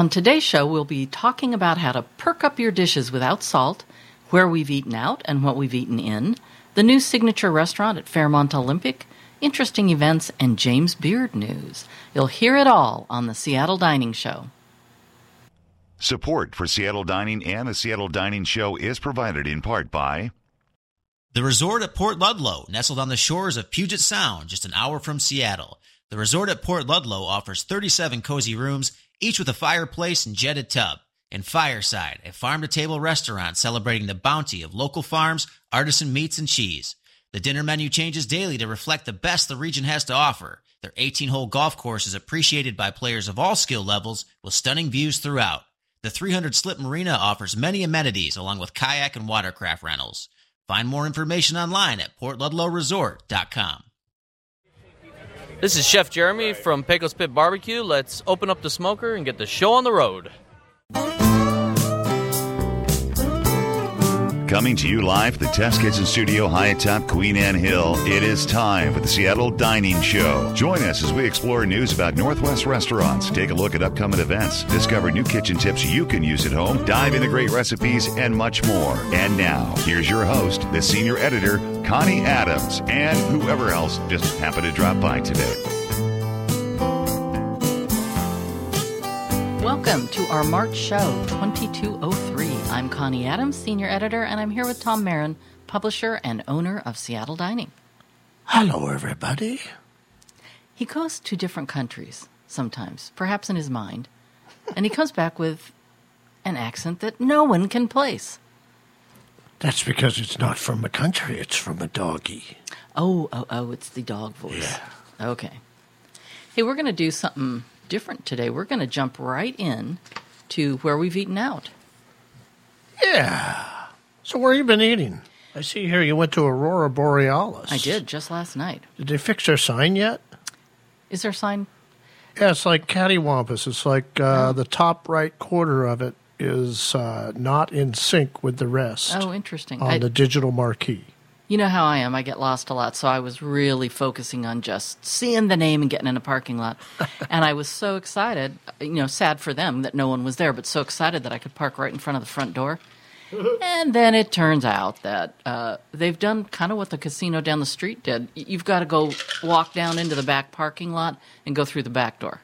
On today's show, we'll be talking about how to perk up your dishes without salt, where we've eaten out and what we've eaten in, the new signature restaurant at Fairmont Olympic, interesting events, and James Beard news. You'll hear it all on the Seattle Dining Show. Support for Seattle Dining and the Seattle Dining Show is provided in part by the Resort at Port Ludlow, nestled on the shores of Puget Sound, just an hour from Seattle. The Resort at Port Ludlow offers 37 cozy rooms, each with a fireplace and jetted tub. And Fireside, a farm-to-table restaurant celebrating the bounty of local farms, artisan meats, and cheese. The dinner menu changes daily to reflect the best the region has to offer. Their 18-hole golf course is appreciated by players of all skill levels, with stunning views throughout. The 300-slip marina offers many amenities, along with kayak and watercraft rentals. Find more information online at portludlowresort.com. This is Chef Jeremy from Pecos Pit Barbecue. Let's open up the smoker and get the show on the road. Coming to you live at the Test Kitchen Studio high atop Queen Anne Hill, it is time for the Seattle Dining Show. Join us as we explore news about Northwest restaurants, take a look at upcoming events, discover new kitchen tips you can use at home, dive into great recipes, and much more. And now, here's your host, the senior editor, Connie Adams, and whoever else just happened to drop by today. Welcome to our March show, 2203. I'm Connie Adams, senior editor, and I'm here with Tom Marin, publisher and owner of Seattle Dining. Hello, everybody. He goes to different countries sometimes, perhaps in his mind, and he comes back with an accent that no one can place. That's because it's not from a country, it's from a doggy. Oh, it's the dog voice. Yeah. Okay. Hey, we're going to do something different today. We're going to jump right in to where we've eaten out. Yeah. So where have you been eating? I see here you went to Aurora Borealis. I did, just last night. Did they fix their sign yet? Is their sign? Yeah, it's like cattywampus. It's like the top right quarter of it is not in sync with the rest. Oh, interesting. On the digital marquee. You know how I am. I get lost a lot, so I was really focusing on just seeing the name and getting in a parking lot. And I was so excited, you know, sad for them that no one was there, but so excited that I could park right in front of the front door. And then it turns out that they've done kind of what the casino down the street did. You've got to go walk down into the back parking lot and go through the back door.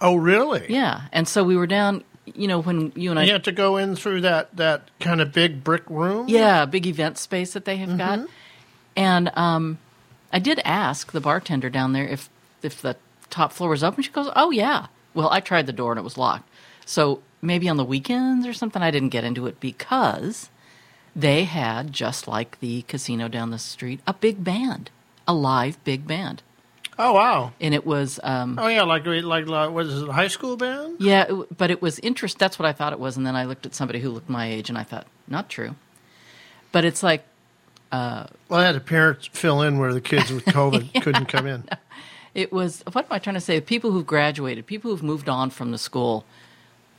Oh, really? Yeah. And so we were down, you know, when you and I... You had to go in through that kind of big brick room? Yeah, big event space that they have got. And I did ask the bartender down there if the top floor was open. She goes, oh, yeah. Well, I tried the door and it was locked. So maybe on the weekends or something, I didn't get into it because they had, just like the casino down the street, a big band, a live big band. Oh, wow. And it was... oh, yeah, like what is it, a high school band? Yeah, but it was interesting. That's what I thought it was, and then I looked at somebody who looked my age, and I thought, not true. But it's like... well, I had a parent fill in where the kids with COVID couldn't come in. It was... What am I trying to say? People who've graduated, people who've moved on from the school.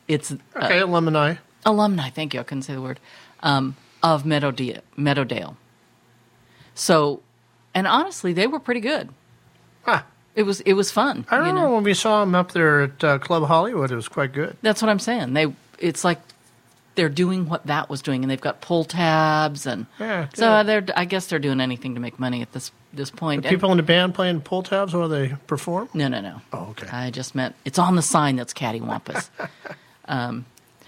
It's... Okay, alumni. Alumni, thank you. I couldn't say the word. Of Meadowdale. So... And honestly, they were pretty good. Huh. It was fun. I remember when we saw them up there at Club Hollywood. It was quite good. That's what I'm saying. It's like they're doing what that was doing, and they've got pull tabs, and so I guess they're doing anything to make money at this point. The people in the band playing pull tabs while they perform? No. Oh, okay. I just meant it's on the sign that's cattywampus.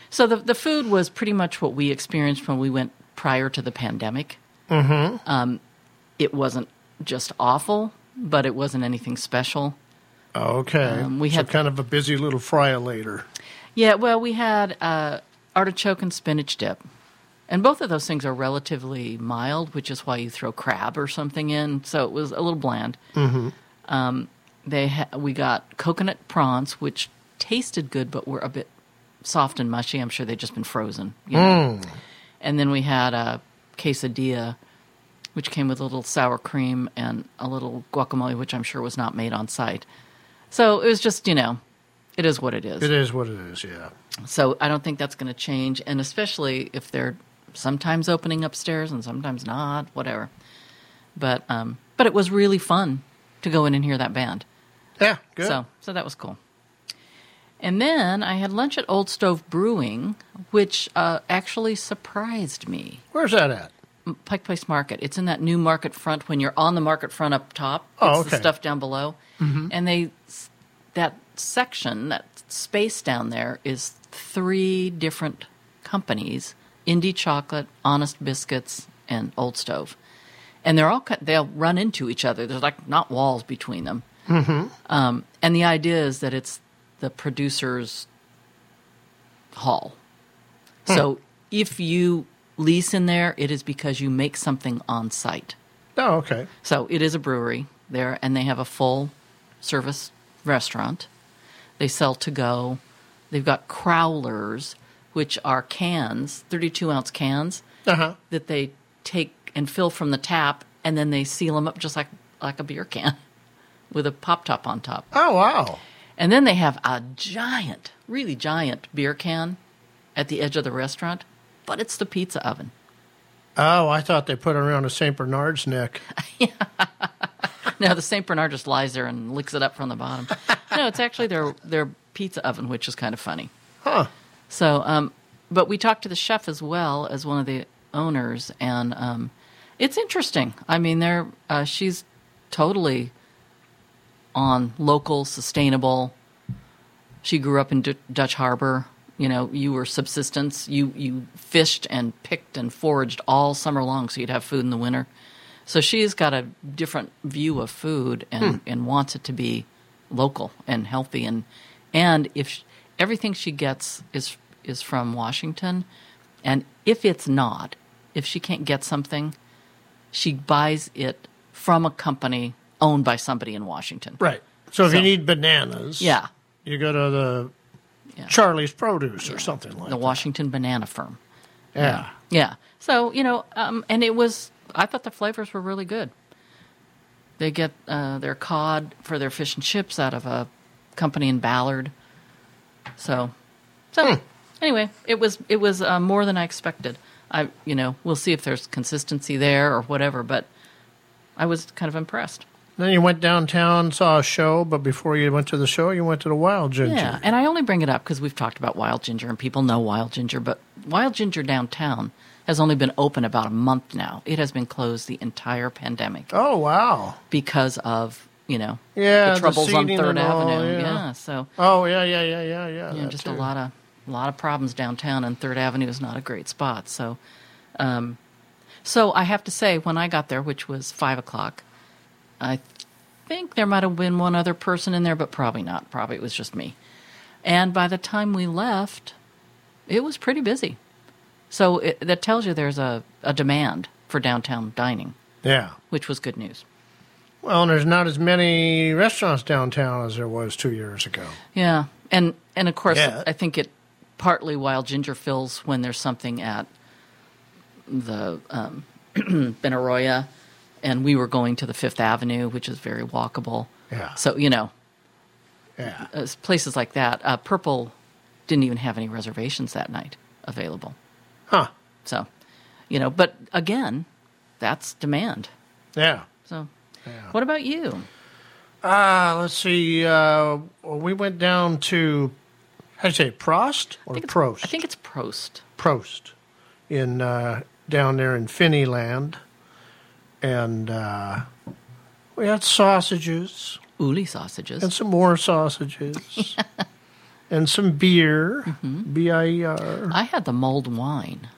So the food was pretty much what we experienced when we went prior to the pandemic. Mm-hmm. It wasn't just awful. But it wasn't anything special. Okay. We had kind of a busy little fryer later. Yeah, well, we had artichoke and spinach dip. And both of those things are relatively mild, which is why you throw crab or something in. So it was a little bland. Mm-hmm. We got coconut prawns, which tasted good but were a bit soft and mushy. I'm sure they'd just been frozen. You know? And then we had a quesadilla, which came with a little sour cream and a little guacamole, which I'm sure was not made on site. So it was just, it is what it is. It is what it is, yeah. So I don't think that's going to change, and especially if they're sometimes opening upstairs and sometimes not, whatever. But it was really fun to go in and hear that band. Yeah, good. So that was cool. And then I had lunch at Old Stove Brewing, which actually surprised me. Where's that at? Pike Place Market. It's in that new market front when you're on the market front up top. Oh, okay. It's the stuff down below. Mm-hmm. And that section, that space down there is three different companies, Indie Chocolate, Honest Biscuits, and Old Stove. And they'll run into each other. There's like not walls between them. Mm-hmm. And the idea is that it's the producer's hall. Hmm. So if you lease in there, it is because you make something on site. Oh, okay. So it is a brewery there, and they have a full-service restaurant. They sell to-go. They've got crowlers, which are cans, 32-ounce cans, that they take and fill from the tap, and then they seal them up just like a beer can with a pop-top on top. Oh, wow. And then they have a giant, really giant beer can at the edge of the restaurant, but it's the pizza oven. Oh, I thought they put it around a St. Bernard's neck. No, the St. Bernard just lies there and licks it up from the bottom. No, it's actually their pizza oven, which is kind of funny. Huh. So, but we talked to the chef as well as one of the owners, and it's interesting. I mean, she's totally on local, sustainable. She grew up in Dutch Harbor. You know, you were subsistence. You fished and picked and foraged all summer long, so you'd have food in the winter. So she's got a different view of food and wants it to be local and healthy. And if everything she gets is from Washington, and if it's not, if she can't get something, she buys it from a company owned by somebody in Washington. Right. So if you need bananas, you go to the Charlie's Produce or something like that. The Washington Banana Farm. Yeah. Yeah. So, you know, and it was, I thought the flavors were really good. They get their cod for their fish and chips out of a company in Ballard. So anyway, it was more than I expected. We'll see if there's consistency there or whatever, but I was kind of impressed. Then you went downtown, saw a show, but before you went to the show, you went to the Wild Ginger. Yeah, and I only bring it up because we've talked about Wild Ginger, and people know Wild Ginger, but Wild Ginger downtown has only been open about a month now. It has been closed the entire pandemic. Oh, wow. Because of, the troubles on Third Avenue. So. Oh, yeah. You know, just a lot of problems downtown, and Third Avenue is not a great spot. So, so I have to say, when I got there, which was 5 o'clock, I think there might have been one other person in there, but probably not. Probably it was just me. And by the time we left, it was pretty busy. So that tells you there's a demand for downtown dining. Yeah. Which was good news. Well, and there's not as many restaurants downtown as there was 2 years ago. Yeah. And of course, I think it partly Wild Ginger fills when there's something at the Benaroya. And we were going to the Fifth Avenue, which is very walkable. Yeah. So, places like that. Purple didn't even have any reservations that night available. Huh. So, but again, that's demand. Yeah. So, what about you? Let's see. We went down to, how do you say, Prost or Prost? I think it's Prost. Prost. In down there in Finneyland. And we had sausages. Uli sausages. And some more sausages. And some beer. Mm-hmm. B-I-E-R. I had the mulled wine.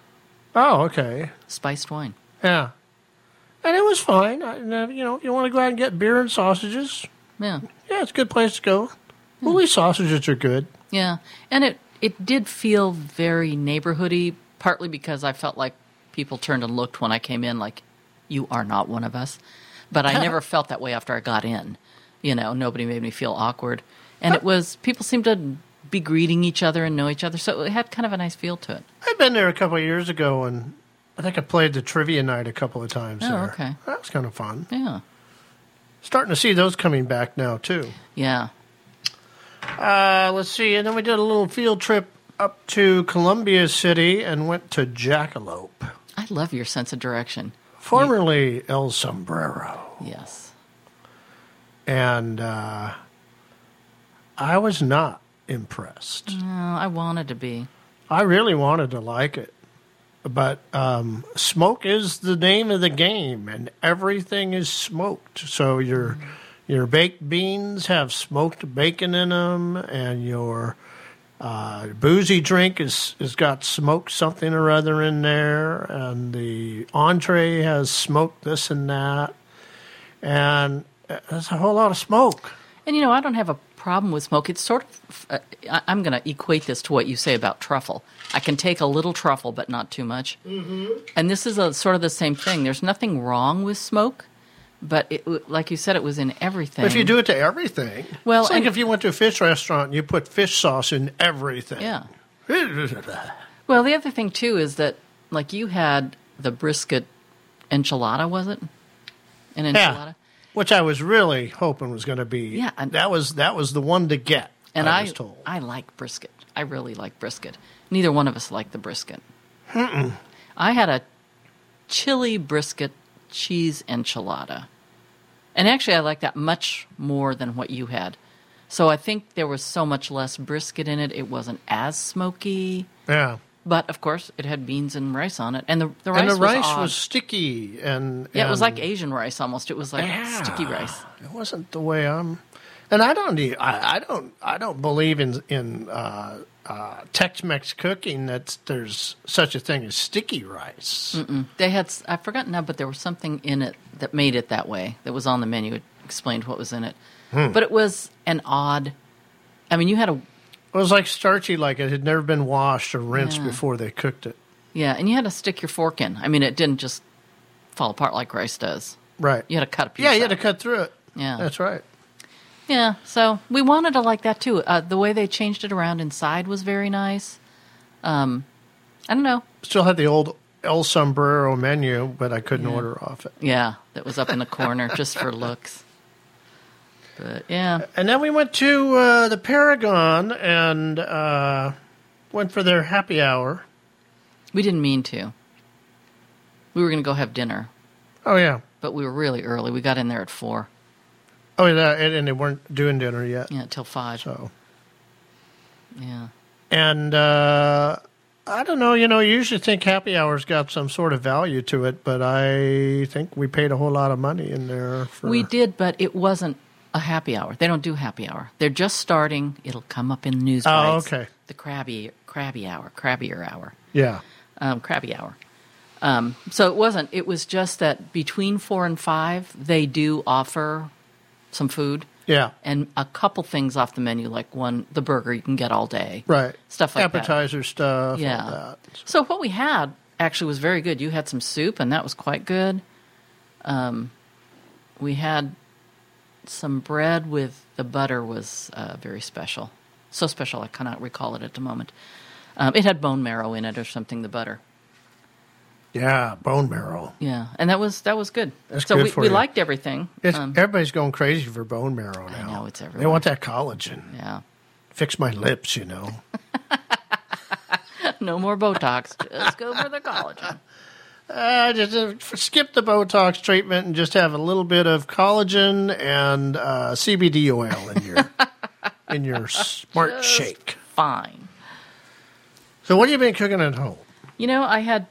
Oh, okay. Spiced wine. Yeah. And it was fine. If you want to go out and get beer and sausages. Yeah. Yeah, it's a good place to go. Mm. Uli sausages are good. Yeah. And it did feel very neighborhoody, partly because I felt like people turned and looked when I came in like, you are not one of us. But I never felt that way after I got in. Nobody made me feel awkward. And it was, people seemed to be greeting each other and know each other. So it had kind of a nice feel to it. I'd been there a couple of years ago, and I think I played the trivia night a couple of times there. Oh, okay. That was kind of fun. Yeah. Starting to see those coming back now, too. Yeah. Let's see. And then we did a little field trip up to Columbia City and went to Jackalope. I love your sense of direction. Formerly El Sombrero. Yes. And I was not impressed. No, I wanted to be. I really wanted to like it. But smoke is the name of the game, and everything is smoked. So your baked beans have smoked bacon in them, and your boozy drink has got smoked something or other in there, and the entree has smoked this and that. And that's a whole lot of smoke. And, you know, I don't have a problem with smoke. It's sort of I'm going to equate this to what you say about truffle. I can take a little truffle, but not too much. Mm-hmm. And this is sort of the same thing. There's nothing wrong with smoke, but like you said, it was in everything. If you do it to everything, well, it's like if you went to a fish restaurant and you put fish sauce in everything. Yeah. Well, the other thing too is that like you had the brisket enchilada, was it? An enchilada. Yeah. Which I was really hoping was going to be. Yeah, that was the one to get. And I was told I like brisket. I really like brisket. Neither one of us liked the brisket. Mm-mm. I had a chili brisket cheese enchilada, and actually I liked that much more than what you had. So I think there was so much less brisket in it. It wasn't as smoky. Yeah. But, of course, it had beans and rice on it. And the rice was sticky. And it was like Asian rice almost. It was like sticky rice. It wasn't the way I'm... And I don't believe in Tex-Mex cooking that there's such a thing as sticky rice. Mm-mm. They had... I've forgotten now, but there was something in it that made it that way. That was on the menu. It explained what was in it. But it was an odd... I mean, you had a... It was like starchy, like it had never been washed or rinsed before they cooked it. Yeah, and you had to stick your fork in. I mean, it didn't just fall apart like rice does. Right. You had to cut a piece. Yeah, you had to cut through it. Yeah. That's right. Yeah, so we wanted to like that too. The way they changed it around inside was very nice. I don't know. Still had the old El Sombrero menu, but I couldn't order off it. Yeah, that was up in the corner just for looks. But, yeah. And then we went to the Paragon and went for their happy hour. We didn't mean to. We were going to go have dinner. Oh, yeah. But we were really early. We got in there at 4. Oh, yeah, and they weren't doing dinner yet. Yeah, until 5. So. Yeah. And I don't know. You know, you usually think happy hour's got some sort of value to it, but I think we paid a whole lot of money in there. We did, but it wasn't. A happy hour. They don't do happy hour. They're just starting. It'll come up in the news. Oh, okay. The crabbier hour. Yeah. Crabby hour. So it wasn't. It was just that between 4 and 5, they do offer some food. Yeah. And a couple things off the menu, like the burger you can get all day. Right. Stuff like appetizer that. Appetizer stuff. Yeah. All that. So what we had actually was very good. You had some soup, and that was quite good. We had... Some bread with the butter was very special. So special I cannot recall it at the moment. It had bone marrow in it or something, the butter. Yeah, bone marrow. Yeah, and that was good. That's so good we liked everything. Everybody's going crazy for bone marrow now. I know, it's everywhere. They want that collagen. Yeah. Fix my lips, you know. No more Botox. Just go for the collagen. Just skip the Botox treatment and just have a little bit of collagen and CBD oil in your smart just shake. Fine. So, what have you been cooking at home? You know, I had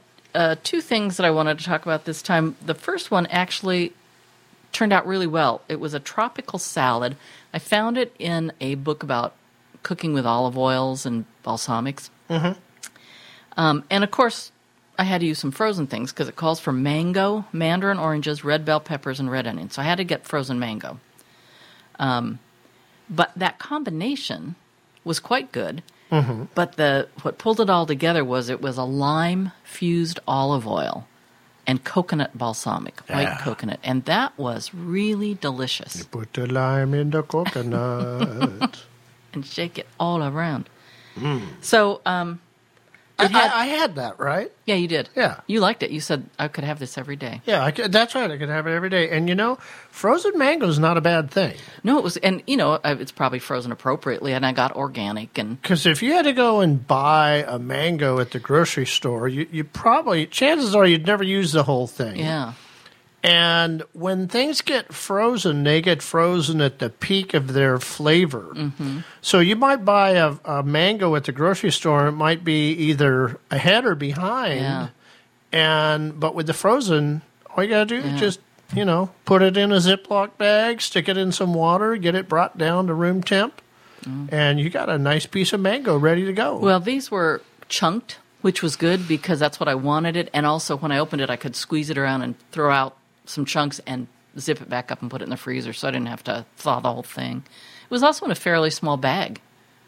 two things that I wanted to talk about this time. The first one actually turned out really well. It was a tropical salad. I found it in a book about cooking with olive oils and balsamics. Mm-hmm. And of course. I had to use some frozen things because it calls for mango, mandarin oranges, red bell peppers, and red onions. So I had to get frozen mango. But that combination was quite good. Mm-hmm. But what pulled it all together was it was a lime-fused olive oil and coconut balsamic, white coconut. And that was really delicious. You put the lime in the coconut. And shake it all around. Mm. So... I had that, right? Yeah, you did. Yeah. You liked it. You said, I could have this every day. Yeah, that's right. I could have it every day. And, you know, frozen mango is not a bad thing. No, it was. And, you know, it's probably frozen appropriately, and I got organic. Because if you had to go and buy a mango at the grocery store, you probably, chances are you'd never use the whole thing. Yeah. And when things get frozen, they get frozen at the peak of their flavor. Mm-hmm. So you might buy a mango at the grocery store, and it might be either ahead or behind. Yeah. But with the frozen, all you got to do is just, put it in a Ziploc bag, stick it in some water, get it brought down to room temp, and you got a nice piece of mango ready to go. Well, these were chunked, which was good because that's what I wanted it. And also when I opened it, I could squeeze it around and throw out some chunks and zip it back up and put it in the freezer, so I didn't have to thaw the whole thing. It was also in a fairly small bag.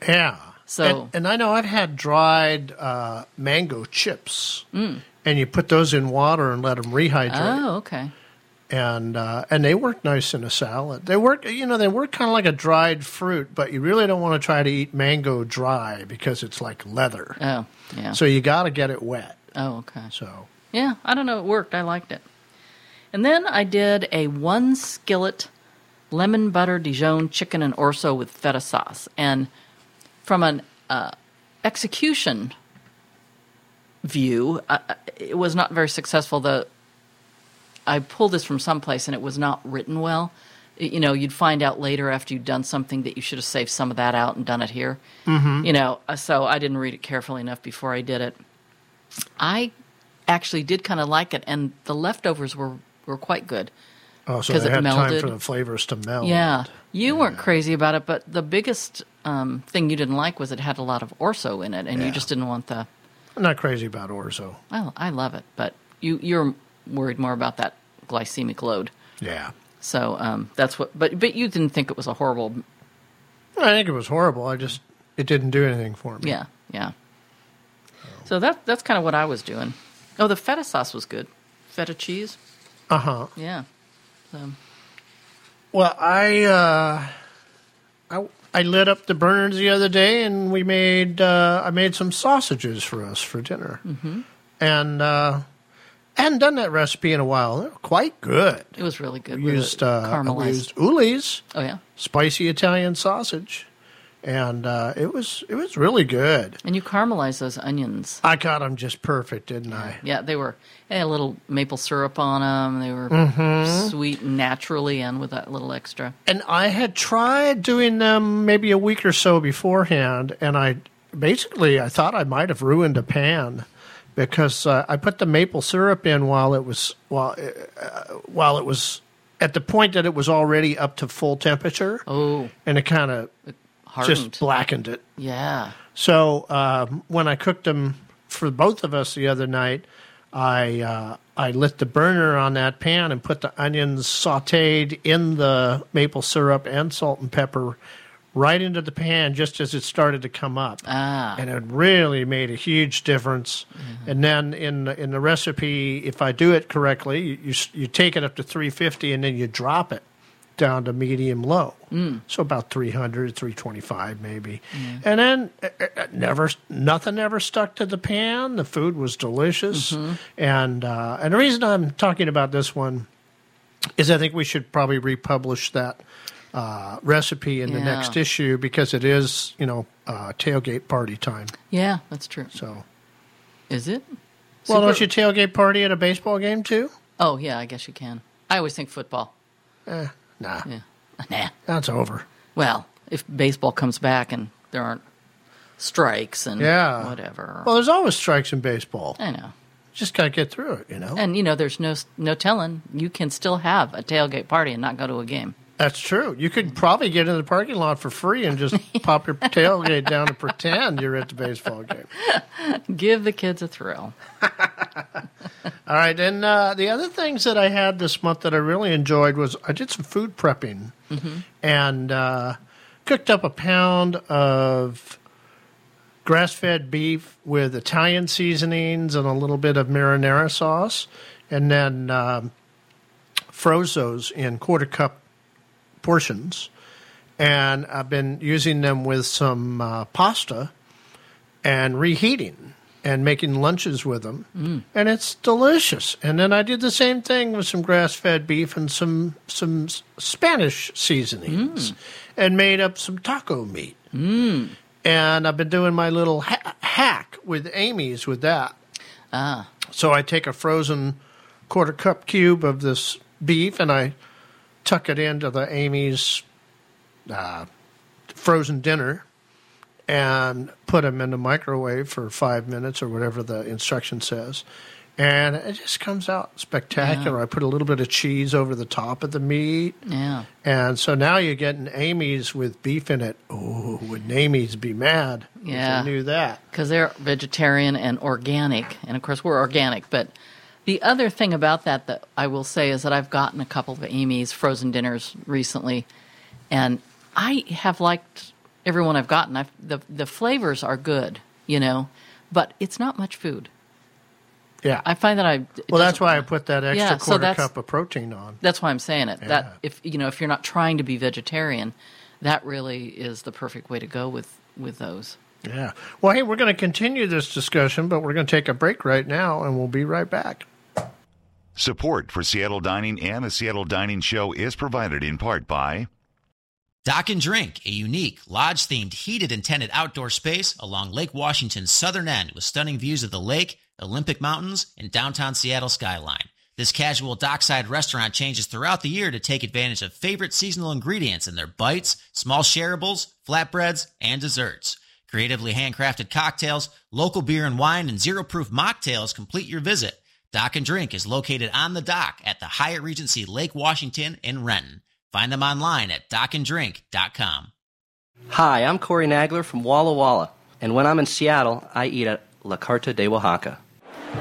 Yeah. So and I know I've had dried mango chips, and you put those in water and let them rehydrate. Oh, okay. And they work nice in a salad. They work kind of like a dried fruit, but you really don't want to try to eat mango dry because it's like leather. Oh, yeah. So you got to get it wet. Oh, okay. So yeah, I don't know. It worked. I liked it. And then I did a one-skillet lemon butter Dijon chicken and orzo with feta sauce. And from an execution view, it was not very successful. I pulled this from someplace, and it was not written well. You'd find out later after you'd done something that you should have saved some of that out and done it here. Mm-hmm. So I didn't read it carefully enough before I did it. I actually did kind of like it, and the leftovers were quite good. Oh, so they had time for the flavors to meld. Yeah. You weren't crazy about it, but the biggest thing you didn't like was it had a lot of orzo in it, and you just didn't want the... I'm not crazy about orzo. Well, I love it, but you're worried more about that glycemic load. Yeah. So that's what... But you didn't think it was a horrible... I think it was horrible. It didn't do anything for me. Yeah, yeah. So that's kind of what I was doing. Oh, the feta sauce was good. Feta cheese. Uh-huh. Yeah. So. Well, I lit up the burners the other day, and we made I made some sausages for us for dinner. Mm-hmm. And I hadn't done that recipe in a while. They were quite good. It was really good. We used Uli's. Oh, yeah. Spicy Italian sausage. And it was really good. And you caramelized those onions. I got them just perfect, didn't I? Yeah, they were. They had a little maple syrup on them. They were sweet naturally and with that little extra. And I had tried doing them maybe a week or so beforehand, and I thought I might have ruined a pan because I put the maple syrup in while it was at the point that it was already up to full temperature. Oh, and it kind of. Hardened. Just blackened it. Yeah. So when I cooked them for both of us the other night, I lit the burner on that pan and put the onions sautéed in the maple syrup and salt and pepper right into the pan just as it started to come up. Ah. And it really made a huge difference. Mm-hmm. And then in the recipe, if I do it correctly, you take it up to 350 and then you drop it down to medium low. So about 300, 325 maybe. Yeah. And then nothing ever stuck to the pan. The food was delicious. Mm-hmm. And the reason I'm talking about this one is I think we should probably republish that recipe in the next issue because it is, tailgate party time. Yeah, that's true. So is it? Well, don't you tailgate party at a baseball game too? Oh, yeah, I guess you can. I always think football. Nah. Yeah. Nah. That's over. Well, if baseball comes back and there aren't strikes and whatever. Well, there's always strikes in baseball. I know. Just got to get through it, And, there's no telling. You can still have a tailgate party and not go to a game. That's true. You could probably get in the parking lot for free and just pop your tailgate down and pretend you're at the baseball game. Give the kids a thrill. All right, and the other things that I had this month that I really enjoyed was I did some food prepping and cooked up a pound of grass-fed beef with Italian seasonings and a little bit of marinara sauce, and then froze those in quarter-cup portions. And I've been using them with some pasta and reheating and making lunches with them, and it's delicious. And then I did the same thing with some grass-fed beef and some Spanish seasonings and made up some taco meat. And I've been doing my little hack with Amy's with that. So I take a frozen quarter-cup cube of this beef, and I tuck it into the Amy's frozen dinner and put them in the microwave for 5 minutes or whatever the instruction says. And it just comes out spectacular. Yeah. I put a little bit of cheese over the top of the meat. Yeah. And so now you're getting Amy's with beef in it. Oh, wouldn't Amy's be mad if you knew that? Because they're vegetarian and organic. And, of course, we're organic. But the other thing about that I will say is that I've gotten a couple of Amy's frozen dinners recently. And I have liked every one I've gotten. The flavors are good, you know. But it's not much food. Yeah, I find that Well, that's why I put that extra quarter cup of protein on. That's why I'm saying it. Yeah. That if you're not trying to be vegetarian, that really is the perfect way to go with those. Yeah. Well, hey, we're going to continue this discussion, but we're going to take a break right now, and we'll be right back. Support for Seattle Dining and the Seattle Dining Show is provided in part by Dock and Drink, a unique, lodge-themed, heated and tented outdoor space along Lake Washington's southern end with stunning views of the lake, Olympic Mountains, and downtown Seattle skyline. This casual dockside restaurant changes throughout the year to take advantage of favorite seasonal ingredients in their bites, small shareables, flatbreads, and desserts. Creatively handcrafted cocktails, local beer and wine, and zero-proof mocktails complete your visit. Dock and Drink is located on the dock at the Hyatt Regency Lake Washington in Renton. Find them online at dockanddrink.com. Hi, I'm Corey Nagler from Walla Walla, and when I'm in Seattle, I eat at La Carta de Oaxaca.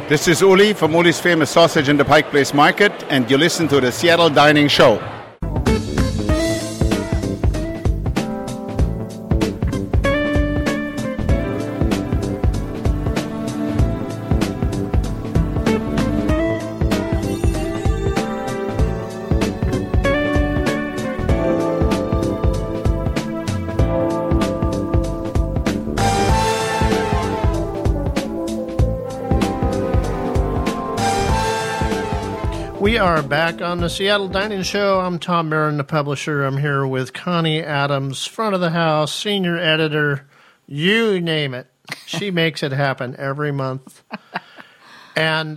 This is Uli from Uli's Famous Sausage in the Pike Place Market, and you listen to the Seattle Dining Show. We are back on the Seattle Dining Show. I'm Tom Marin, the publisher. I'm here with Connie Adams, front of the house, senior editor, you name it. She makes it happen every month. And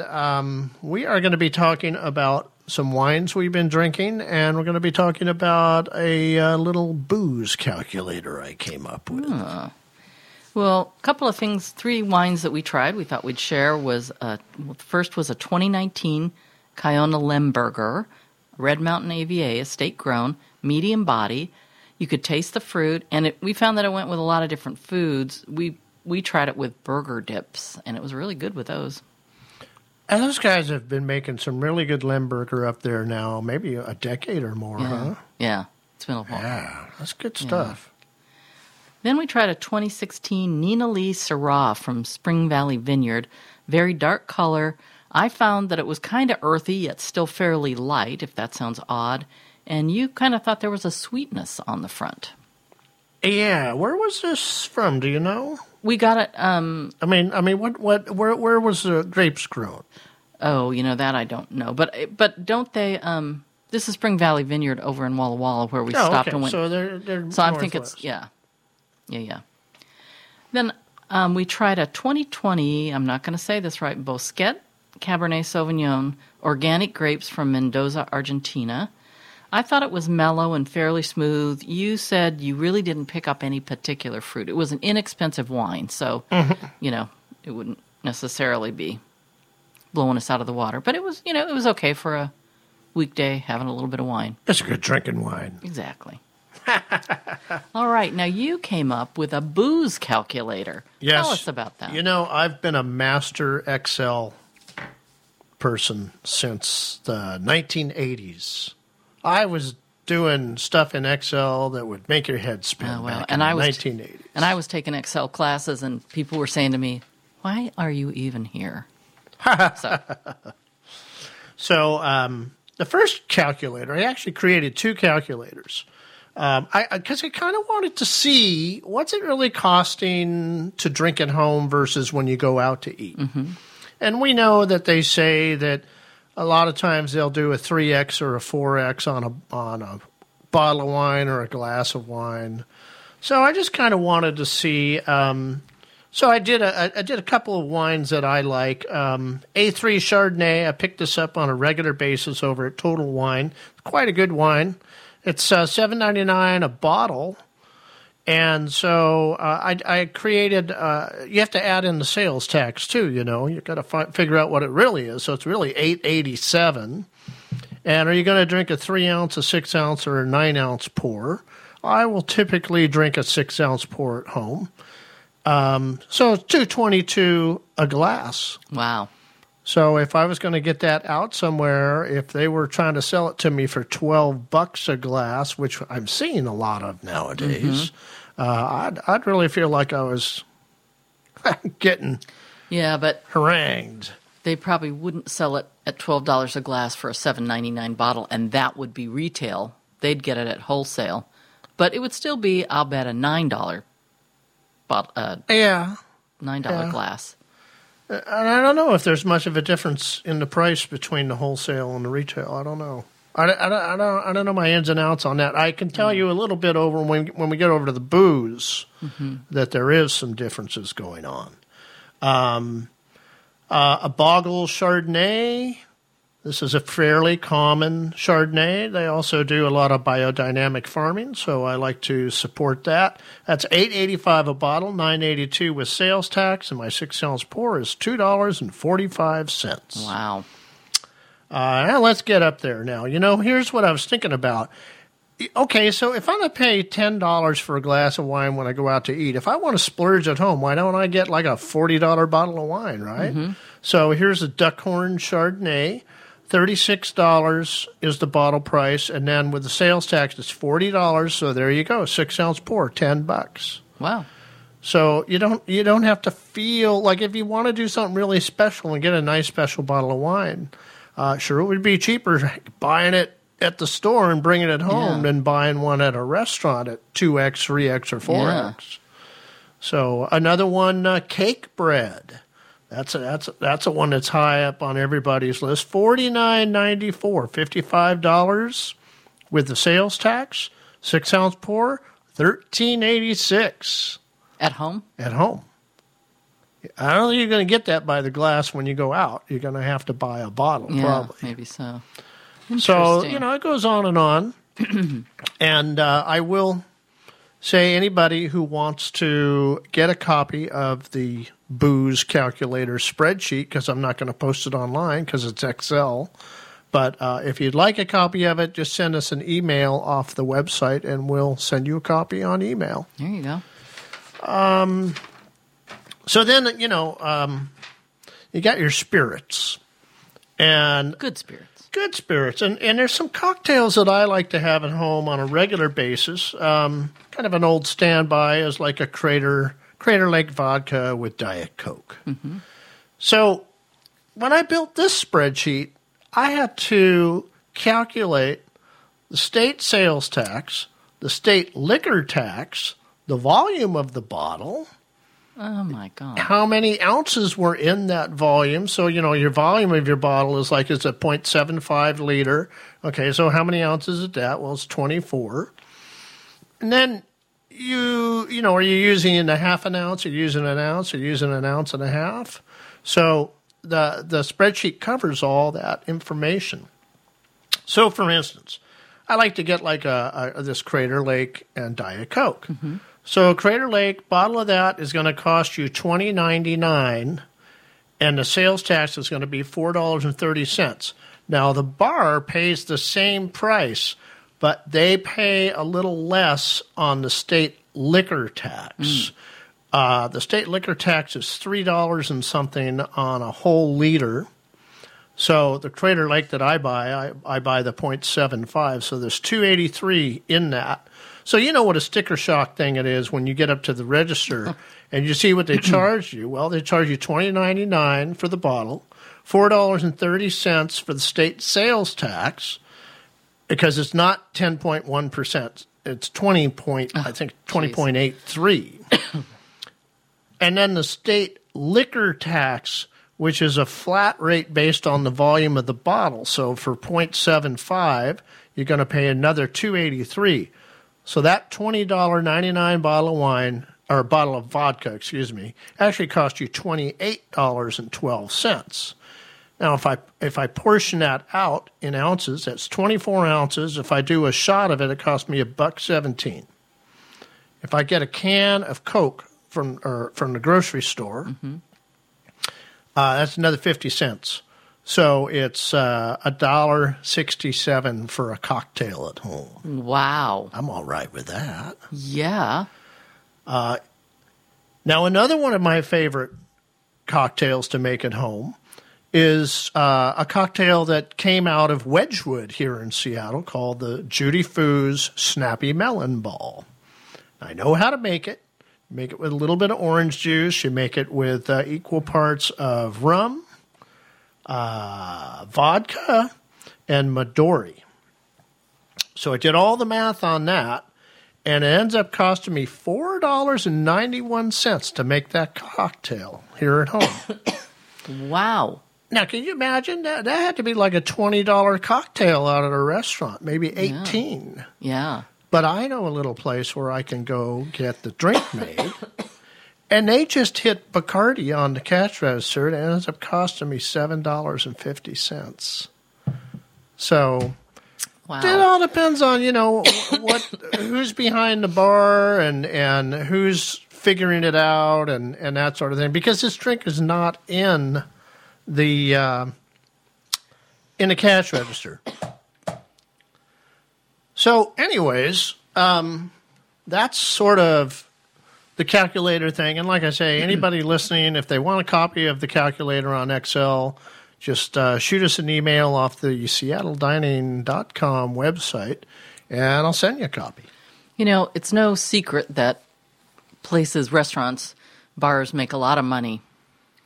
we are going to be talking about some wines we've been drinking, and we're going to be talking about a little booze calculator I came up with. Well, a couple of things, three wines that we tried we thought we'd share was, the first was a 2019 Kiona Lemberger, Red Mountain AVA, estate grown, medium body. You could taste the fruit, and we found that it went with a lot of different foods. We tried it with burger dips, and it was really good with those. And those guys have been making some really good Lemberger up there now, maybe a decade or more, huh? Yeah, it's been a while. Yeah, that's good stuff. Yeah. Then we tried a 2016 Nina Lee Syrah from Spring Valley Vineyard, very dark color. I found that it was kind of earthy, yet still fairly light, if that sounds odd. And you kind of thought there was a sweetness on the front. Yeah, where was this from? Do you know? We got it. I mean, what? Where was the grapes grown? Oh, that I don't know. But don't they? This is Spring Valley Vineyard over in Walla Walla, where we stopped and went. So they're. So I think it's yeah. Then we tried a 2020. I'm not going to say this right. Bosquet Cabernet Sauvignon, organic grapes from Mendoza, Argentina. I thought it was mellow and fairly smooth. You said you really didn't pick up any particular fruit. It was an inexpensive wine, so, it wouldn't necessarily be blowing us out of the water. But it was, it was okay for a weekday, having a little bit of wine. It's a good drinking wine. Exactly. All right, now you came up with a booze calculator. Yes. Tell us about that. I've been a master Excel person since the 1980s. I was doing stuff in Excel that would make your head spin back in the 1980s. And I was taking Excel classes, and people were saying to me, why are you even here? So the first calculator, I actually created two calculators. Because I kind of wanted to see what's it really costing to drink at home versus when you go out to eat. Mm-hmm. And we know that they say that a lot of times they'll do a 3X or a 4X on a bottle of wine or a glass of wine. So I just kind of wanted to see So I did a couple of wines that I like. A3 Chardonnay. I picked this up on a regular basis over at Total Wine. It's quite a good wine. It's $7.99 a bottle. And so I created you have to add in the sales tax too, you know. You've got to figure out what it really is. So it's really $8.87. And are you going to drink a 3-ounce, a 6-ounce, or a 9-ounce pour? I will typically drink a 6-ounce pour at home. So it's $2.22 a glass. Wow. So if I was going to get that out somewhere, if they were trying to sell it to me for $12 a glass, which I'm seeing a lot of nowadays, mm-hmm. I'd really feel like I was getting but harangued. They probably wouldn't sell it at $12 a glass for a $7.99 bottle, and that would be retail. They'd get it at wholesale, but it would still be, I'll bet, a $9 bottle. $9 glass. And I don't know if there's much of a difference in the price between the wholesale and the retail. I don't know. I don't know my ins and outs on that. I can tell you a little bit over when we get over to the booze that there is some differences going on. A Boggle Chardonnay. This is a fairly common Chardonnay. They also do a lot of biodynamic farming, so I like to support that. That's $8.85 a bottle, $9.82 with sales tax, and my 6-ounce pour is $2.45. Wow. Let's get up there now. You know, here's what I was thinking about. Okay, so if I'm going to pay $10 for a glass of wine when I go out to eat, if I want to splurge at home, why don't I get like a $40 bottle of wine, right? Mm-hmm. So here's a Duckhorn Chardonnay. $36 is the bottle price, and then with the sales tax, it's $40. So there you go, 6-ounce pour, $10. Wow! So you don't have to feel like if you want to do something really special and get a nice special bottle of wine, sure it would be cheaper buying it at the store and bringing it home than buying one at a restaurant at 2x, 3x, or 4x. So another one, cake bread. That's a one that's high up on everybody's list. $49.94, $55 with the sales tax, 6-ounce pour, $13.86. At home? At home. I don't think you're going to get that by the glass when you go out. You're going to have to buy a bottle, probably. Maybe so. So, you know, it goes on and on. And I will say anybody who wants to get a copy of the booze calculator spreadsheet, because I'm not going to post it online because it's Excel. But if you'd like a copy of it, just send us an email off the website, and we'll send you a copy on email. There you go. So then, you know, you got your spirits. And good spirits. Good spirits. And there's some cocktails that I like to have at home on a regular basis. Kind of an old standby is like a Crater Lake vodka with Diet Coke. Mm-hmm. So when I built this spreadsheet, I had to calculate the state sales tax, the state liquor tax, the volume of the bottle. Oh, my God. How many ounces were in that volume? So, you know, your volume of your bottle is like it's a 0.75 liter. Okay, so how many ounces is that? Well, it's 24. And then You know, are you using a half an ounce? Are you using an ounce? Are you using an ounce and a half? So the spreadsheet covers all that information. So, for instance, I like to get like this Crater Lake and Diet Coke. Mm-hmm. So Crater Lake, bottle of that is going to cost you $20.99, and the sales tax is going to be $4.30. Now, the bar pays the same price, but they pay a little less on the state liquor tax. The state liquor tax is $3 and something on a whole liter. So the Crater Lake that I buy, I buy the 0.75. So there's $2.83 in that. So you know what a sticker shock thing it is when you get up to the register and you see what they charge you. Well, they charge you $20.99 for the bottle, $4.30 for the state sales tax, because it's not 10.1%, it's 20.83%. And then the state liquor tax, which is a flat rate based on the volume of the bottle. So for 0.75, you're going to pay another $2.83. So that $20.99 bottle of wine or a bottle of vodka, excuse me, actually cost you $28.12. Now, if I portion that out in ounces, that's 24 ounces. If I do a shot of it, it costs me $1.17. If I get a can of Coke from the grocery store, mm-hmm. That's another 50 cents. So it's $1.67 for a cocktail at home. Wow, I'm all right with that. Yeah. Now, another one of my favorite cocktails to make at home is a cocktail that came out of Wedgwood here in Seattle called the Judy Foo's Snappy Melon Ball. I know how to make it. You make it with a little bit of orange juice. You make it with equal parts of rum, vodka, and Midori. So I did all the math on that, and it ends up costing me $4.91 to make that cocktail here at home. Wow. Now, can you imagine that? That had to be like a $20 cocktail out at a restaurant, maybe $18. Yeah. But I know a little place where I can go get the drink made, and they just hit Bacardi on the cash register, and it ends up costing me $7.50. So wow. It all depends on, you know, who's behind the bar and who's figuring it out and that sort of thing, because this drink is not in the cash register. So anyways, that's sort of the calculator thing. And like I say, anybody listening, if they want a copy of the calculator on Excel, just shoot us an email off the seattledining.com website, and I'll send you a copy. You know, it's no secret that places, restaurants, bars make a lot of money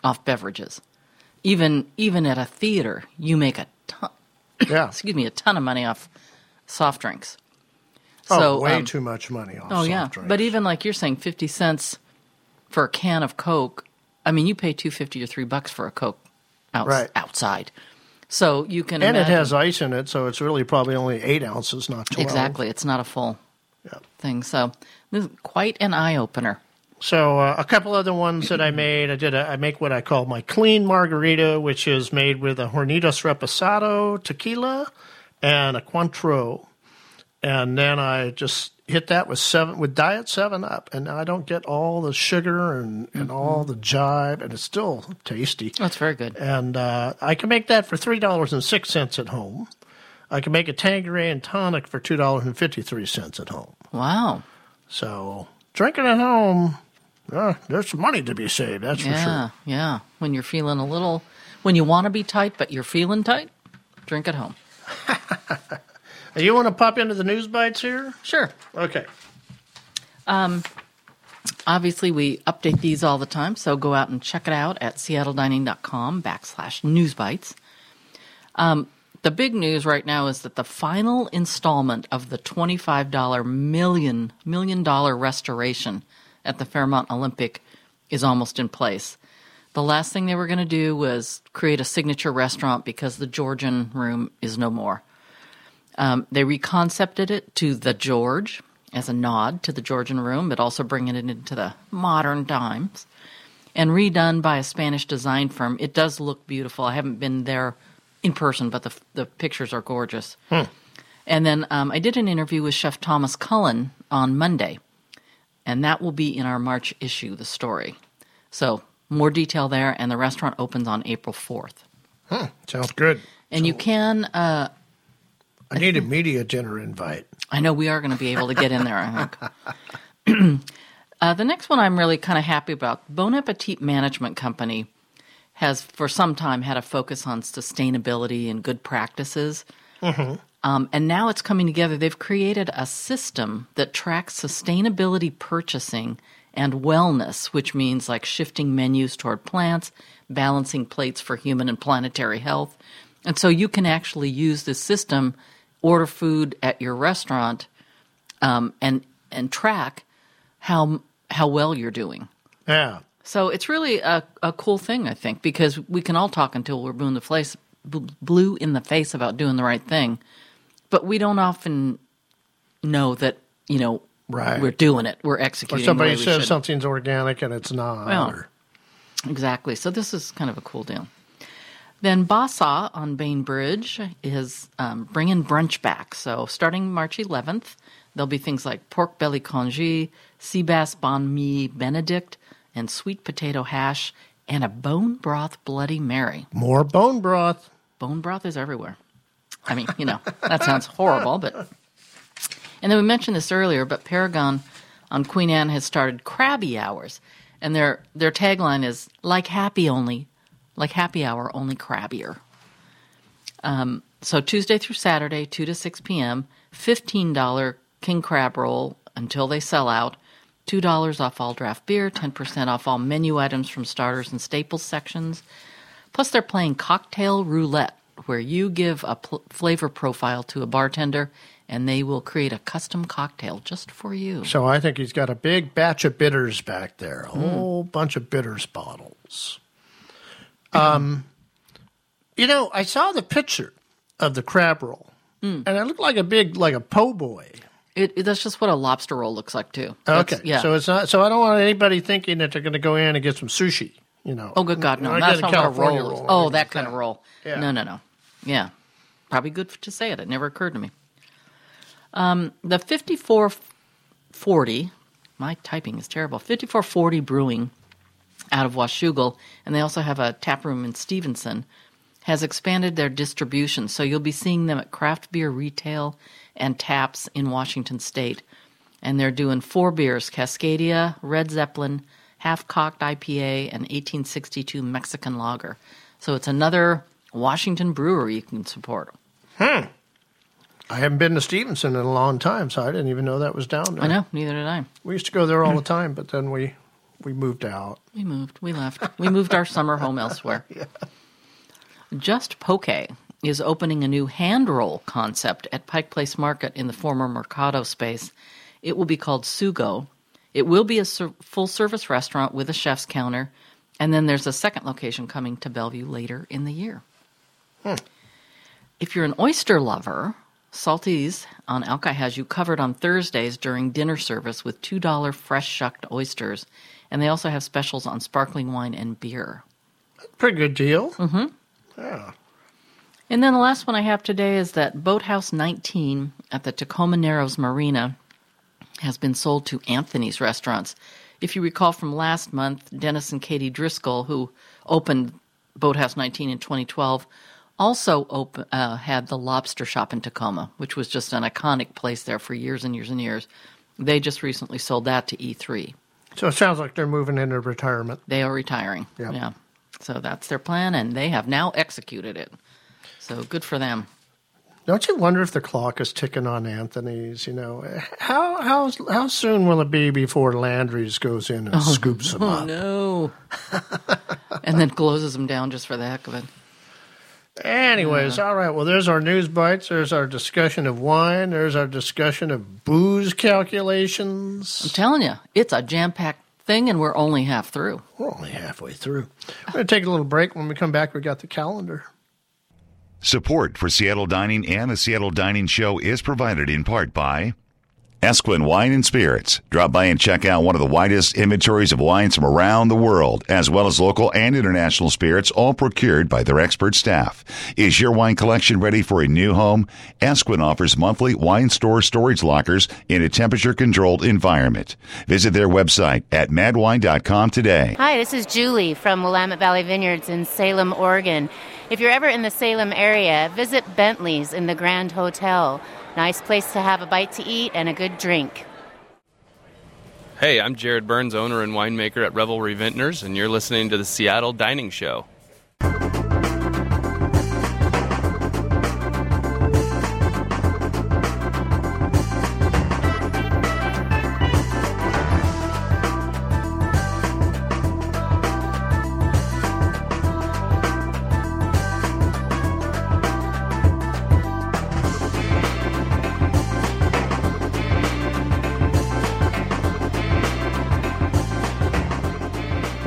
off beverages. Even at a theater, you make a ton. Yeah. Excuse me, a ton of money off soft drinks. Way too much money off soft drinks. Oh yeah, but even like you're saying, 50 cents for a can of Coke. I mean, you pay $2.50 or $3 for a Coke outside. So you can imagine, it has ice in it, so it's really probably only 8 ounces, not 12. Exactly, it's not a full thing. So this is quite an eye opener. So a couple other ones that I made. I make what I call my clean margarita, which is made with a Hornitos Reposado tequila and a Cointreau, and then I just hit that with Diet 7-Up, and I don't get all the sugar and all the jive, and it's still tasty. That's very good. And I can make that for $3.06 at home. I can make a Tanqueray and tonic for $2.53 at home. Wow! So drinking at home, there's money to be saved, that's for sure. Yeah, when you're feeling when you want to be tight, but you're feeling tight, drink at home. You want to pop into the news bites here? Sure. Okay. Obviously, we update these all the time, so go out and check it out at seattledining.com/newsbites. The big news right now is that the final installment of the $25 million restoration at the Fairmont Olympic is almost in place. The last thing they were going to do was create a signature restaurant because the Georgian room is no more. They reconcepted it to the George as a nod to the Georgian room, but also bringing it into the modern times, and redone by a Spanish design firm. It does look beautiful. I haven't been there in person, but the pictures are gorgeous. Hmm. And then I did an interview with Chef Thomas Cullen on Monday, and that will be in our March issue, the story. So more detail there, and the restaurant opens on April 4th. Hmm. Sounds good. And so you can I need a media dinner invite. I know we are going to be able to get in there, I think. The next one I'm really kind of happy about, Bon Appetit Management Company has for some time had a focus on sustainability and good practices. Mm-hmm. And now it's coming together. They've created a system that tracks sustainability purchasing and wellness, which means like shifting menus toward plants, balancing plates for human and planetary health. And so you can actually use this system, order food at your restaurant, and track how well you're doing. Yeah. So it's really a cool thing, I think, because we can all talk until we're blue in the face about doing the right thing. But we don't often know that, you know, Right. We're doing it. We're executing. Or somebody says something's organic and it's not. Well, exactly. So this is kind of a cool deal. Then Basa on Bainbridge is bringing brunch back. So starting March 11th, there'll be things like pork belly congee, sea bass banh mi Benedict, and sweet potato hash, and a bone broth Bloody Mary. More bone broth. Bone broth is everywhere. I mean, you know, that sounds horrible, but... And then we mentioned this earlier, but Paragon on Queen Anne has started Krabby Hours, and their tagline is, like happy hour, only crabbier. So Tuesday through Saturday, 2 to 6 p.m., $15 king crab roll until they sell out, $2 off all draft beer, 10% off all menu items from starters and staples sections. Plus they're playing cocktail roulette, where you give a flavor profile to a bartender, and they will create a custom cocktail just for you. So I think he's got a big batch of bitters back there, a whole bunch of bitters bottles. You know, I saw the picture of the crab roll, and it looked like a big, like a po' boy. That's just what a lobster roll looks like, too. Okay, yeah. So it's not. So I don't want anybody thinking that they're going to go in and get some sushi. You know. Oh, good God, no! That's not a roll. Oh, that kind of roll. Yeah. No. Yeah, probably good to say it. It never occurred to me. The 5440. My typing is terrible. 5440 Brewing. Out of Washougal, and they also have a tap room in Stevenson, has expanded their distribution. So you'll be seeing them at craft beer retail and taps in Washington State. And they're doing four beers, Cascadia, Red Zeppelin, Half-Cocked IPA, and 1862 Mexican Lager. So it's another Washington brewery you can support. I haven't been to Stevenson in a long time, so I didn't even know that was down there. I know, neither did I. We used to go there all the time, but then we moved out. We moved. We left. We moved our summer home elsewhere. Yeah. Just Poke is opening a new hand roll concept at Pike Place Market in the former Mercado space. It will be called Sugo. It will be a full-service restaurant with a chef's counter, and then there's a second location coming to Bellevue later in the year. If you're an oyster lover, Salties on Alki has you covered on Thursdays during dinner service with $2 fresh shucked oysters, and they also have specials on sparkling wine and beer. Pretty good deal. Mm-hmm. Yeah. And then the last one I have today is that Boathouse 19 at the Tacoma Narrows Marina has been sold to Anthony's Restaurants. If you recall from last month, Dennis and Katie Driscoll, who opened Boathouse 19 in 2012, also had the Lobster Shop in Tacoma, which was just an iconic place there for years and years and years. They just recently sold that to E3. So it sounds like they're moving into retirement. They are retiring. Yep. Yeah. So that's their plan, and they have now executed it. So good for them. Don't you wonder if the clock is ticking on Anthony's? You know, how soon will it be before Landry's goes in and scoops them up? Oh no! And then closes them down just for the heck of it. Anyways, all right, well, there's our news bites. There's our discussion of wine. There's our discussion of booze calculations. I'm telling you, it's a jam-packed thing, and we're only half through. We're only halfway through. We're going to take a little break. When we come back, we got the calendar. Support for Seattle Dining and the Seattle Dining Show is provided in part by Esquin Wine and Spirits. Drop by and check out one of the widest inventories of wines from around the world, as well as local and international spirits, all procured by their expert staff. Is your wine collection ready for a new home? Esquin offers monthly wine store storage lockers in a temperature-controlled environment. Visit their website at madwine.com today. Hi, this is Julie from Willamette Valley Vineyards in Salem, Oregon. If you're ever in the Salem area, visit Bentley's in the Grand Hotel. Nice place to have a bite to eat and a good drink. Hey, I'm Jared Burns, owner and winemaker at Revelry Vintners, and you're listening to the Seattle Dining Show.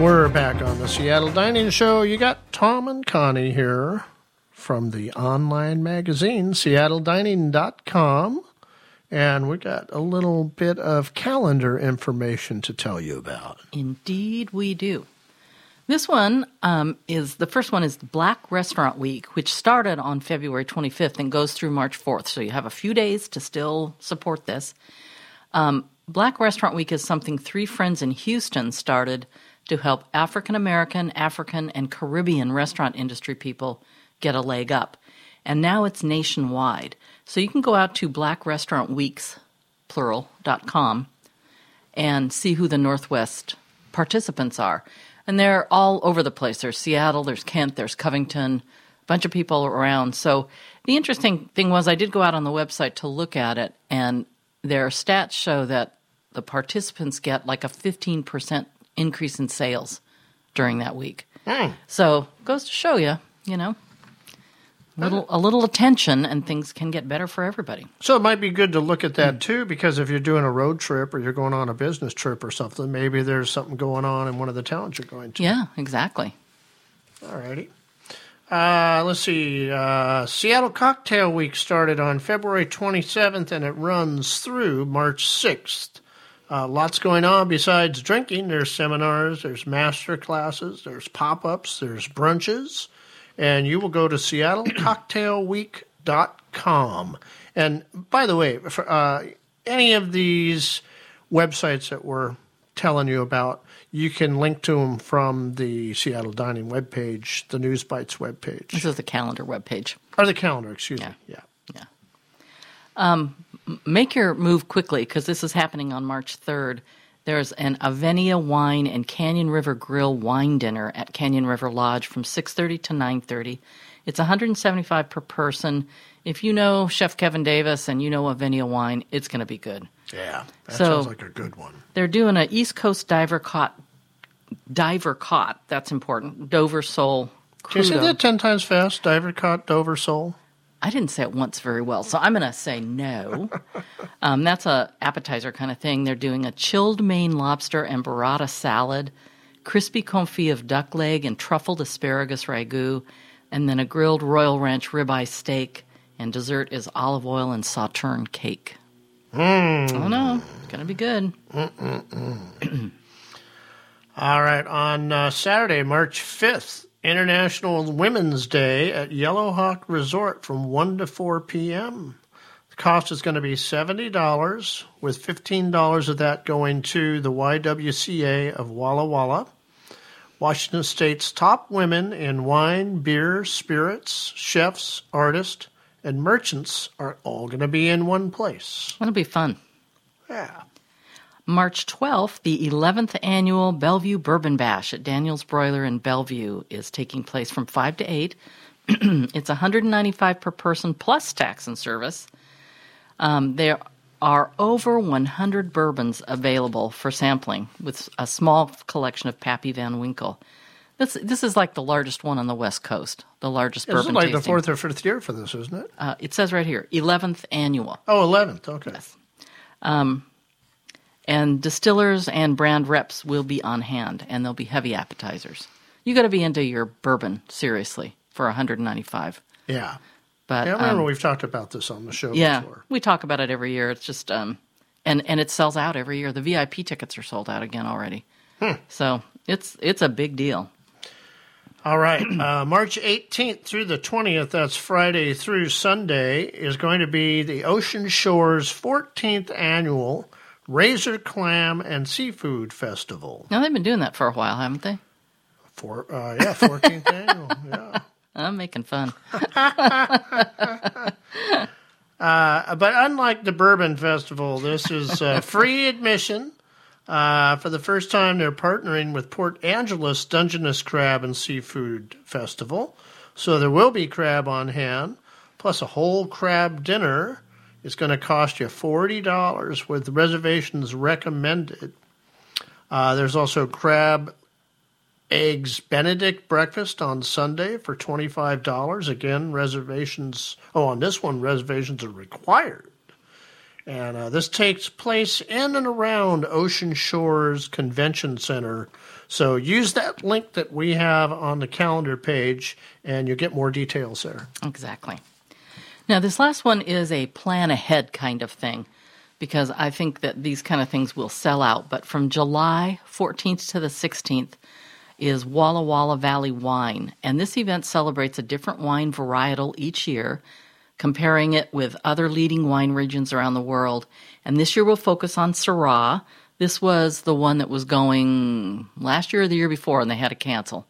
We're back on the Seattle Dining Show. You got Tom and Connie here from the online magazine, seattledining.com. And we got a little bit of calendar information to tell you about. Indeed we do. This one is Black Restaurant Week, which started on February 25th and goes through March 4th. So you have a few days to still support this. Black Restaurant Week is something three friends in Houston started to help African-American, African, and Caribbean restaurant industry people get a leg up. And now it's nationwide. So you can go out to blackrestaurantweeks.com and see who the Northwest participants are. And they're all over the place. There's Seattle, there's Kent, there's Covington, a bunch of people around. So the interesting thing was I did go out on the website to look at it, and their stats show that the participants get like a 15% increase in sales during that week. Mm. So it goes to show you, you know. A little attention and things can get better for everybody. So it might be good to look at that too, because if you're doing a road trip or you're going on a business trip or something, maybe there's something going on in one of the towns you're going to. Yeah, exactly. All righty. Let's see. Seattle Cocktail Week started on February 27th and it runs through March 6th. Lots going on besides drinking. There's seminars, there's master classes, there's pop-ups, there's brunches. And you will go to seattlecocktailweek.com. And by the way, for, any of these websites that we're telling you about, you can link to them from the Seattle Dining webpage, the News Bites webpage. This is the calendar webpage. Or the calendar, excuse me. Yeah. Make your move quickly because this is happening on March 3rd. There's an Avennia Wine and Canyon River Grill wine dinner at Canyon River Lodge from 6:30 to 9:30. It's $175 per person. If you know Chef Kevin Davis and you know Avennia Wine, it's going to be good. Yeah, that sounds like a good one. They're doing an East Coast diver caught. That's important. Dover sole. Crudo. Can you say that 10 times fast? Diver caught, Dover sole. I didn't say it once very well, so I'm going to say no. That's a appetizer kind of thing. They're doing a chilled Maine lobster and burrata salad, crispy confit of duck leg and truffled asparagus ragu, and then a grilled Royal Ranch ribeye steak, and dessert is olive oil and sauterne cake. Mm. I don't know. It's going to be good. All right. On Saturday, March 5th, International Women's Day at Yellow Hawk Resort from 1 to 4 p.m. The cost is going to be $70, with $15 of that going to the YWCA of Walla Walla. Washington State's top women in wine, beer, spirits, chefs, artists, and merchants are all going to be in one place. That'll be fun. Yeah. March 12th, the 11th annual Bellevue Bourbon Bash at Daniel's Broiler in Bellevue is taking place from 5 to 8. It's $195 per person plus tax and service. There are over 100 bourbons available for sampling with a small collection of Pappy Van Winkle. This is like the largest one on the West Coast, the largest bourbon tasting. This is like the fourth or fifth year for this, isn't it? It says right here, 11th annual. Oh, 11th, okay. Yes. And distillers and brand reps will be on hand, and they'll be heavy appetizers. You got to be into your bourbon, seriously, for $195. Yeah. But, I remember we've talked about this on the show before. Yeah, we talk about it every year. It's just and it sells out every year. The VIP tickets are sold out again already. Hmm. So it's a big deal. All right. March 18th through the 20th, that's Friday through Sunday, is going to be the Ocean Shores 14th Annual Razor Clam and Seafood Festival. Now, they've been doing that for a while, haven't they? 14th annual, yeah. I'm making fun. But unlike the Bourbon Festival, this is free admission. For the first time, they're partnering with Port Angeles Dungeness Crab and Seafood Festival. So there will be crab on hand, plus a whole crab dinner. It's going to cost you $40 with reservations recommended. There's also crab eggs Benedict breakfast on Sunday for $25. Again, reservations are required. And this takes place in and around Ocean Shores Convention Center. So use that link that we have on the calendar page, and you'll get more details there. Exactly. Now, this last one is a plan-ahead kind of thing. because I think that these kind of things will sell out. But from July 14th to the 16th is Walla Walla Valley Wine. And this event celebrates a different wine varietal each year, comparing it with other leading wine regions around the world. And this year we'll focus on Syrah. This was the one that was going last year or the year before, and they had to cancel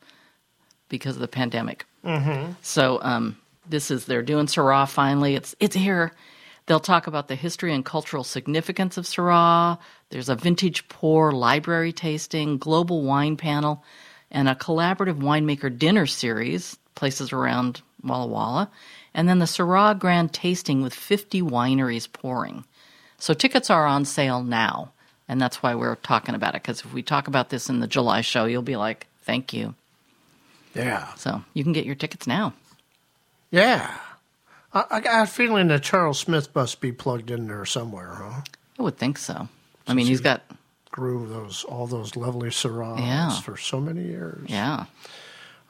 because of the pandemic. Mm-hmm. So this is, they're doing Syrah finally. It's here. They'll talk about the history and cultural significance of Syrah. There's a vintage pour, library tasting, global wine panel, and a collaborative winemaker dinner series, places around Walla Walla. And then the Syrah Grand Tasting with 50 wineries pouring. So tickets are on sale now, and that's why we're talking about it, because if we talk about this in the July show, you'll be like, thank you. Yeah. So you can get your tickets now. Yeah. I got a feeling that Charles Smith must be plugged in there somewhere, huh? I would think so. I mean, he's got... grew all those lovely Syrahs for so many years. Yeah.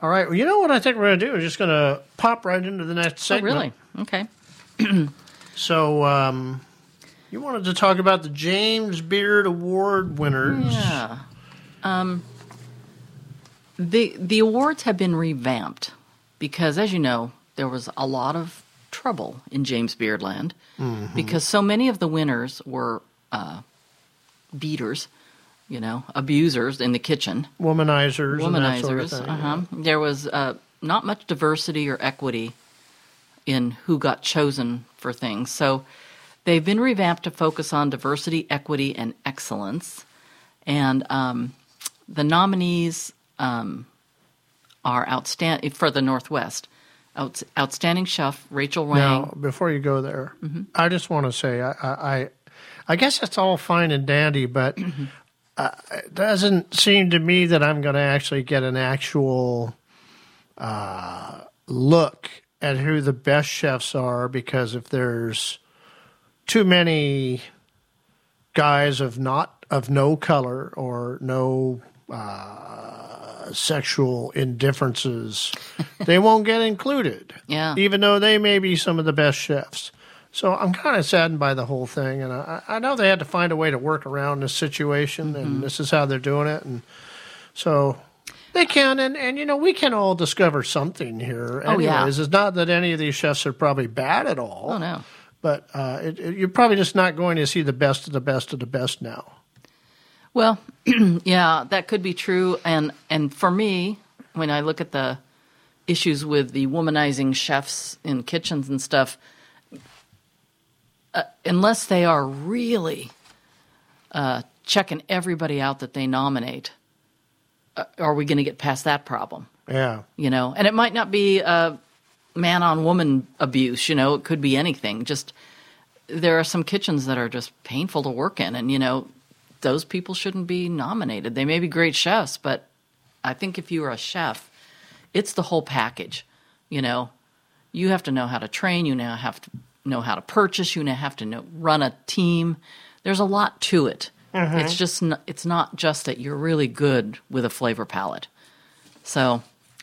All right. Well, you know what I think we're going to do? We're just going to pop right into the next segment. Oh, really? Okay. So you wanted to talk about the James Beard Award winners. Yeah. The awards have been revamped because, as you know, there was a lot of trouble in James Beard land because so many of the winners were beaters. You know, abusers in the kitchen. Womanizers. And that sort of thing. There was not much diversity or equity in who got chosen for things. So they've been revamped to focus on diversity, equity, and excellence. And the nominees are outstanding for the Northwest. Outstanding Chef, Rachel Wang. Now, before you go there, I just want to say I guess that's all fine and dandy, but... it doesn't seem to me that I'm going to actually get an actual look at who the best chefs are, because if there's too many guys of no color or no sexual indifferences, they won't get included. Yeah, even though they may be some of the best chefs. So I'm kind of saddened by the whole thing, and I know they had to find a way to work around this situation, and this is how they're doing it. And so they can, and you know, we can all discover something here. Anyways, it's not that any of these chefs are probably bad at all. Oh, no. But you're probably just not going to see the best of the best of the best now. Well, yeah, that could be true. And for me, when I look at the issues with the womanizing chefs in kitchens and stuff, unless they are really checking everybody out that they nominate, are we going to get past that problem? Yeah. You know, and it might not be man-on-woman abuse, you know, it could be anything. Just there are some kitchens that are just painful to work in, and, you know, those people shouldn't be nominated. They may be great chefs, but I think if you are a chef, it's the whole package, you know. You have to know how to train, you now have to know how to purchase, you now have to run a team. There's a lot to it. It's just it's not just that you're really good with a flavor palette. So,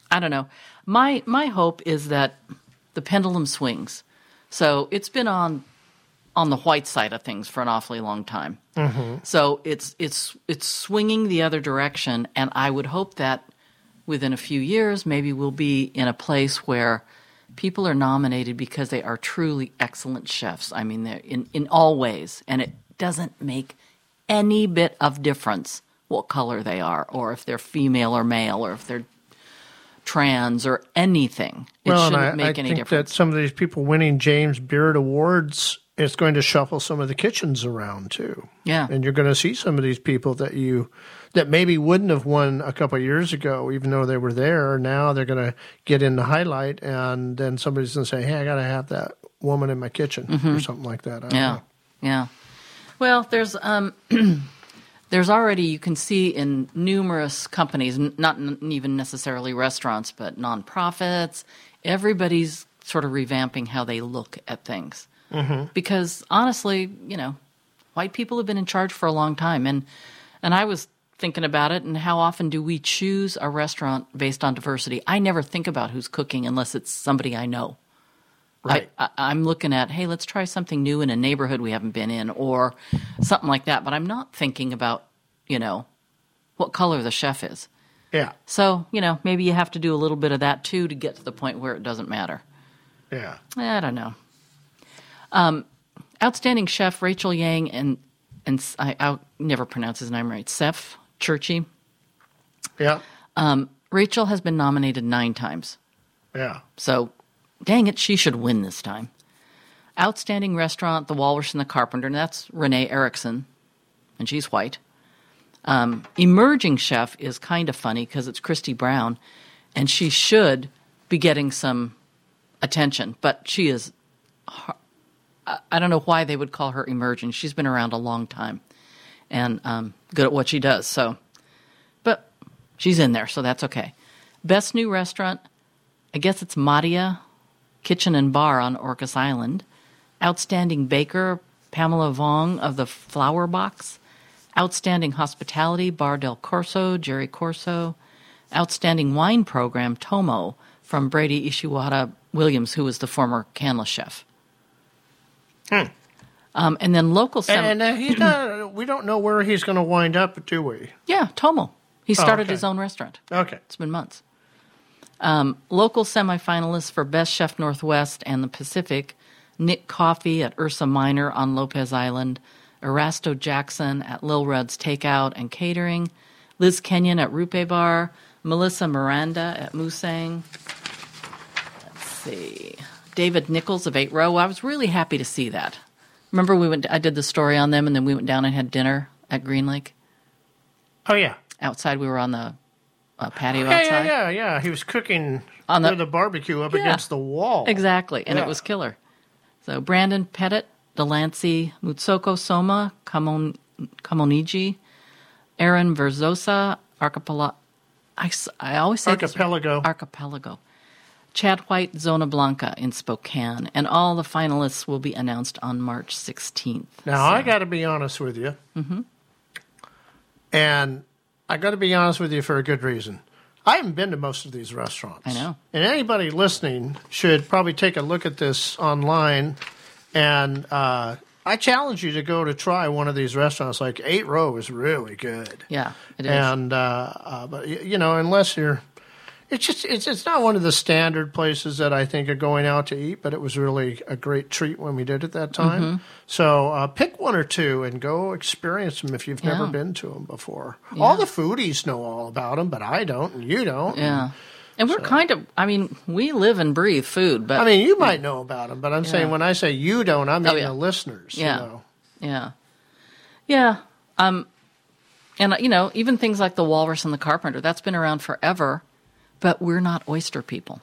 I don't know. My hope is that the pendulum swings. So, it's been on the white side of things for an awfully long time. So, it's swinging the other direction, and I would hope that within a few years maybe we'll be in a place where people are nominated because they are truly excellent chefs. I mean, they're in all ways. And it doesn't make any bit of difference what color they are, or if they're female or male, or if they're trans or anything. It shouldn't make any difference. I think that some of these people winning James Beard Awards, it's going to shuffle some of the kitchens around too. Yeah. And you're going to see some of these people that maybe wouldn't have won a couple of years ago, even though they were there. Now they're going to get in the highlight, and then somebody's going to say, hey, I got to have that woman in my kitchen or something like that. I don't know. Yeah. Well, there's there's already, you can see in numerous companies, not even necessarily restaurants, but nonprofits, everybody's sort of revamping how they look at things. Because honestly, you know, white people have been in charge for a long time. And I was thinking about it, and how often do we choose a restaurant based on diversity? I never think about who's cooking unless it's somebody I know. Right. I'm looking at, hey, let's try something new in a neighborhood we haven't been in or something like that. But I'm not thinking about, you know, what color the chef is. Yeah. So, you know, maybe you have to do a little bit of that too to get to the point where it doesn't matter. Yeah. I don't know. Outstanding chef Rachel Yang and I'll never pronounce his name right. Seth Churchy. Yeah. Rachel has been nominated 9 times. Yeah. So, dang it, she should win this time. Outstanding restaurant, The Walrus and the Carpenter, and that's Renee Erickson, and she's white. Emerging chef is kind of funny because it's Christy Brown, and she should be getting some attention, but she is – I don't know why they would call her emerging. She's been around a long time and good at what she does. So, but she's in there, so that's okay. Best new restaurant, I guess it's Madia Kitchen and Bar on Orcas Island. Outstanding baker, Pamela Vong of the Flower Box. Outstanding hospitality, Bar del Corso, Jerry Corso. Outstanding wine program, Tomo, from Brady Ishiwara Williams, who was the former Canlis chef. And then local... we don't know where he's going to wind up, do we? Yeah, Tomo. He started his own restaurant. Okay. It's been months. Local semifinalists for Best Chef Northwest and the Pacific, Nick Coffey at Ursa Minor on Lopez Island, Erasto Jackson at Lil Rudd's Takeout and Catering, Liz Kenyon at Rupe Bar, Melissa Miranda at Musang. Let's see. David Nichols of 8 Row. I was really happy to see that. Remember I did the story on them, and then we went down and had dinner at Green Lake? Oh, yeah. Outside, we were on the... patio outside. Yeah. He was cooking on the barbecue up against the wall. Exactly, and it was killer. So Brandon Pettit, Delancey Mutsoko Soma, Kamoniji, Aaron Verzosa, Archipelago. I always say Archipelago. Archipelago. Chad White, Zona Blanca in Spokane, and all the finalists will be announced on March 16th. Now, I got to be honest with you. Mm-hmm. And... I got to be honest with you for a good reason. I haven't been to most of these restaurants. I know. And anybody listening should probably take a look at this online. And I challenge you to go to try one of these restaurants. Like 8 Row is really good. Yeah, it is. And but you know, unless you're, it's not one of the standard places that I think are going out to eat. But it was really a great treat when we did it that time. Mm-hmm. So pick one or two and go experience them if you've never been to them before. Yeah. All the foodies know all about them, but I don't, and you don't. Yeah, and we're kind of. I mean, we live and breathe food, but I mean, you might know about them, but I'm saying when I say you don't, I mean the listeners. Yeah, you know? Yeah. And you know, even things like the Walrus and the Carpenter, that's been around forever. But we're not oyster people.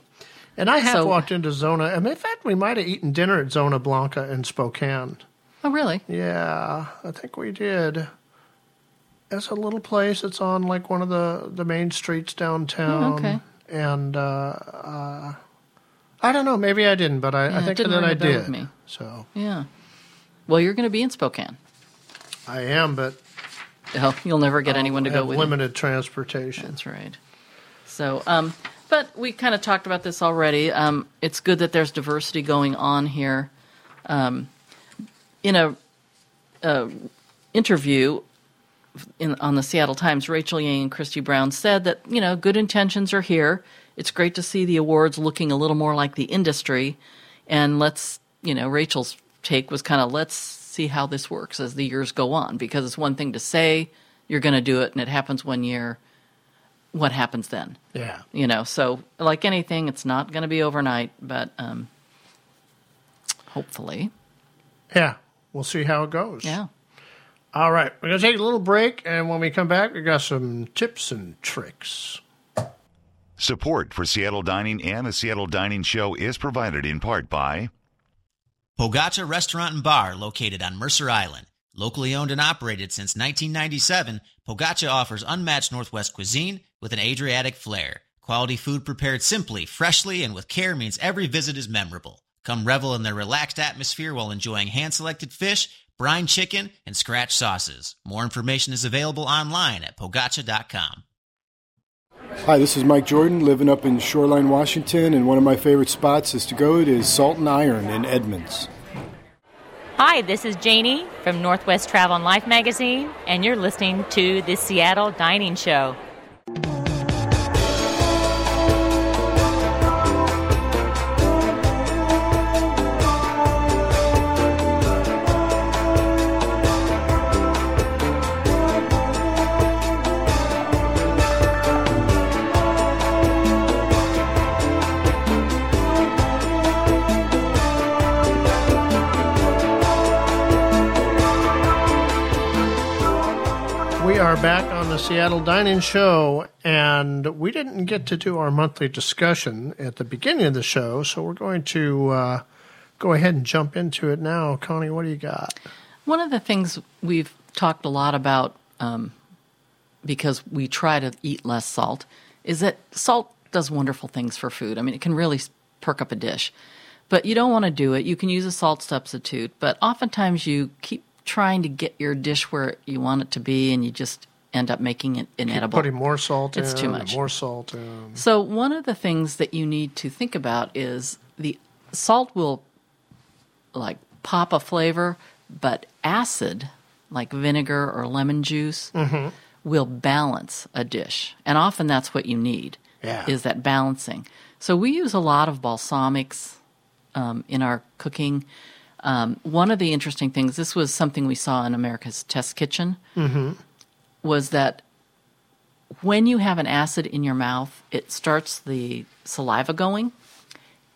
And I have walked into Zona. I mean, in fact, we might have eaten dinner at Zona Blanca in Spokane. Oh, really? Yeah, I think we did. It's a little place. It's on like one of the main streets downtown. Oh, okay. And I don't know. Maybe I didn't, but I think that I did. With me. So yeah. Well, you're going to be in Spokane. I am, but you'll never get anyone to go with. Limited transportation. That's right. So, but we kind of talked about this already. It's good that there's diversity going on here. In a interview on the Seattle Times, Rachel Yang and Christy Brown said that, you know, good intentions are here. It's great to see the awards looking a little more like the industry. And let's, you know, Rachel's take was kind of let's see how this works as the years go on, because it's one thing to say you're going to do it and it happens one year. What happens then? Yeah. You know, so like anything, it's not going to be overnight, but hopefully. Yeah, we'll see how it goes. Yeah. All right, we're going to take a little break, and when we come back, we got some tips and tricks. Support for Seattle Dining and the Seattle Dining Show is provided in part by Pogata Restaurant and Bar, located on Mercer Island. Locally owned and operated since 1997, Pogaccia offers unmatched Northwest cuisine with an Adriatic flair. Quality food prepared simply, freshly, and with care means every visit is memorable. Come revel in their relaxed atmosphere while enjoying hand-selected fish, brine chicken, and scratch sauces. More information is available online at pogaccia.com. Hi, this is Mike Jordan, living up in Shoreline, Washington, and one of my favorite spots is to go to Salt and Iron in Edmonds. Hi, this is Janie from Northwest Travel and Life magazine, and you're listening to the Seattle Dining Show. Back on the Seattle Dining Show, and we didn't get to do our monthly discussion at the beginning of the show, so we're going to go ahead and jump into it now. Connie, what do you got? One of the things we've talked a lot about, because we try to eat less salt, is that salt does wonderful things for food. I mean, it can really perk up a dish, but you don't want to do it. You can use a salt substitute, but oftentimes you keep trying to get your dish where you want it to be, and you just end up making it inedible. Putting more salt in. It's too much. More salt in. So one of the things that you need to think about is the salt will, like, pop a flavor, but acid, like vinegar or lemon juice, will balance a dish. And often that's what you need, is that balancing. So we use a lot of balsamics in our cooking. One of the interesting things, this was something we saw in America's Test Kitchen, was that when you have an acid in your mouth, it starts the saliva going,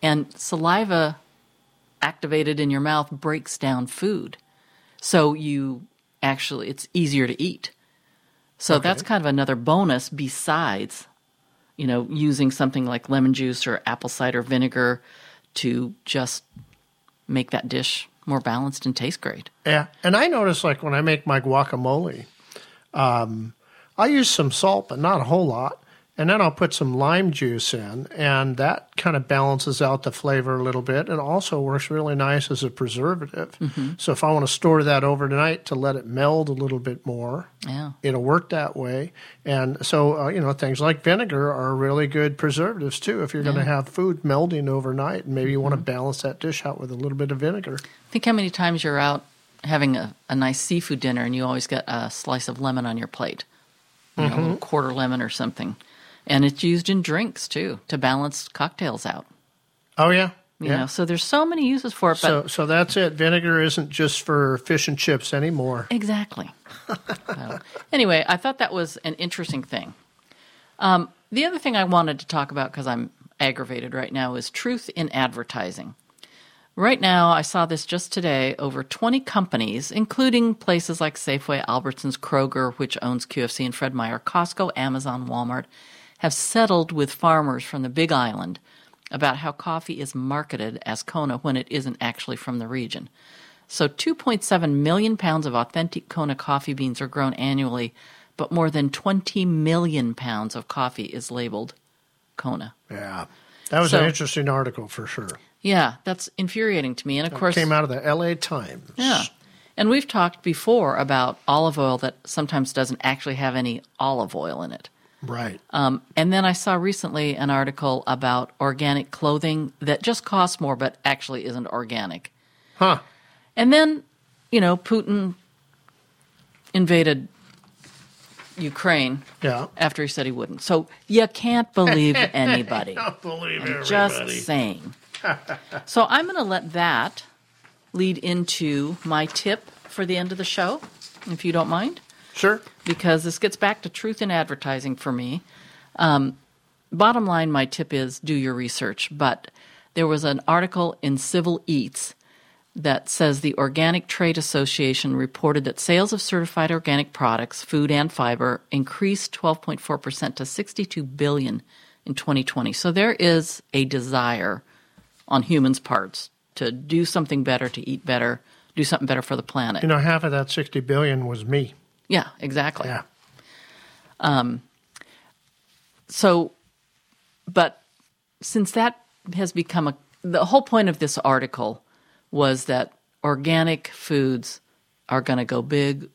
and saliva activated in your mouth breaks down food. So you actually, it's easier to eat. So that's kind of another bonus besides, you know, using something like lemon juice or apple cider vinegar to just make that dish more balanced and taste great. Yeah, and I notice, like, when I make my guacamole, I use some salt, but not a whole lot, and then I'll put some lime juice in, and that kind of balances out the flavor a little bit, and also works really nice as a preservative. So if I want to store that overnight to let it meld a little bit more, it'll work that way. And so, you know, things like vinegar are really good preservatives, too, if you're going to have food melding overnight, and maybe you want to balance that dish out with a little bit of vinegar. Think how many times you're out having a nice seafood dinner, and you always get a slice of lemon on your plate, you know, a little quarter lemon or something. And it's used in drinks, too, to balance cocktails out. You know, so there's so many uses for it. But so that's it. Vinegar isn't just for fish and chips anymore. Exactly. Anyway, I thought that was an interesting thing. The other thing I wanted to talk about, because I'm aggravated right now, is truth in advertising. Right now, I saw this just today, over 20 companies, including places like Safeway, Albertsons, Kroger, which owns QFC and Fred Meyer, Costco, Amazon, Walmart, have settled with farmers from the Big Island about how coffee is marketed as Kona when it isn't actually from the region. So 2.7 million pounds of authentic Kona coffee beans are grown annually, but more than 20 million pounds of coffee is labeled Kona. Yeah, that was an interesting article for sure. Yeah, that's infuriating to me. And, of course, it came out of the L.A. Times. Yeah, and we've talked before about olive oil that sometimes doesn't actually have any olive oil in it. Right. And then I saw recently an article about organic clothing that just costs more but actually isn't organic. Huh. And then, you know, Putin invaded Ukraine after he said he wouldn't. So you can't believe anybody. Don't believe everybody. Just saying. So I'm going to let that lead into my tip for the end of the show, if you don't mind. Sure. Because this gets back to truth in advertising for me. Bottom line, my tip is do your research. But there was an article in Civil Eats that says the Organic Trade Association reported that sales of certified organic products, food and fiber, increased 12.4% to $62 billion in 2020. So there is a desire on humans' parts to do something better, to eat better, do something better for the planet. You know, half of that $60 billion was me. Yeah, exactly. Yeah. So, but since that has become the whole point of this article was that organic foods are going to go big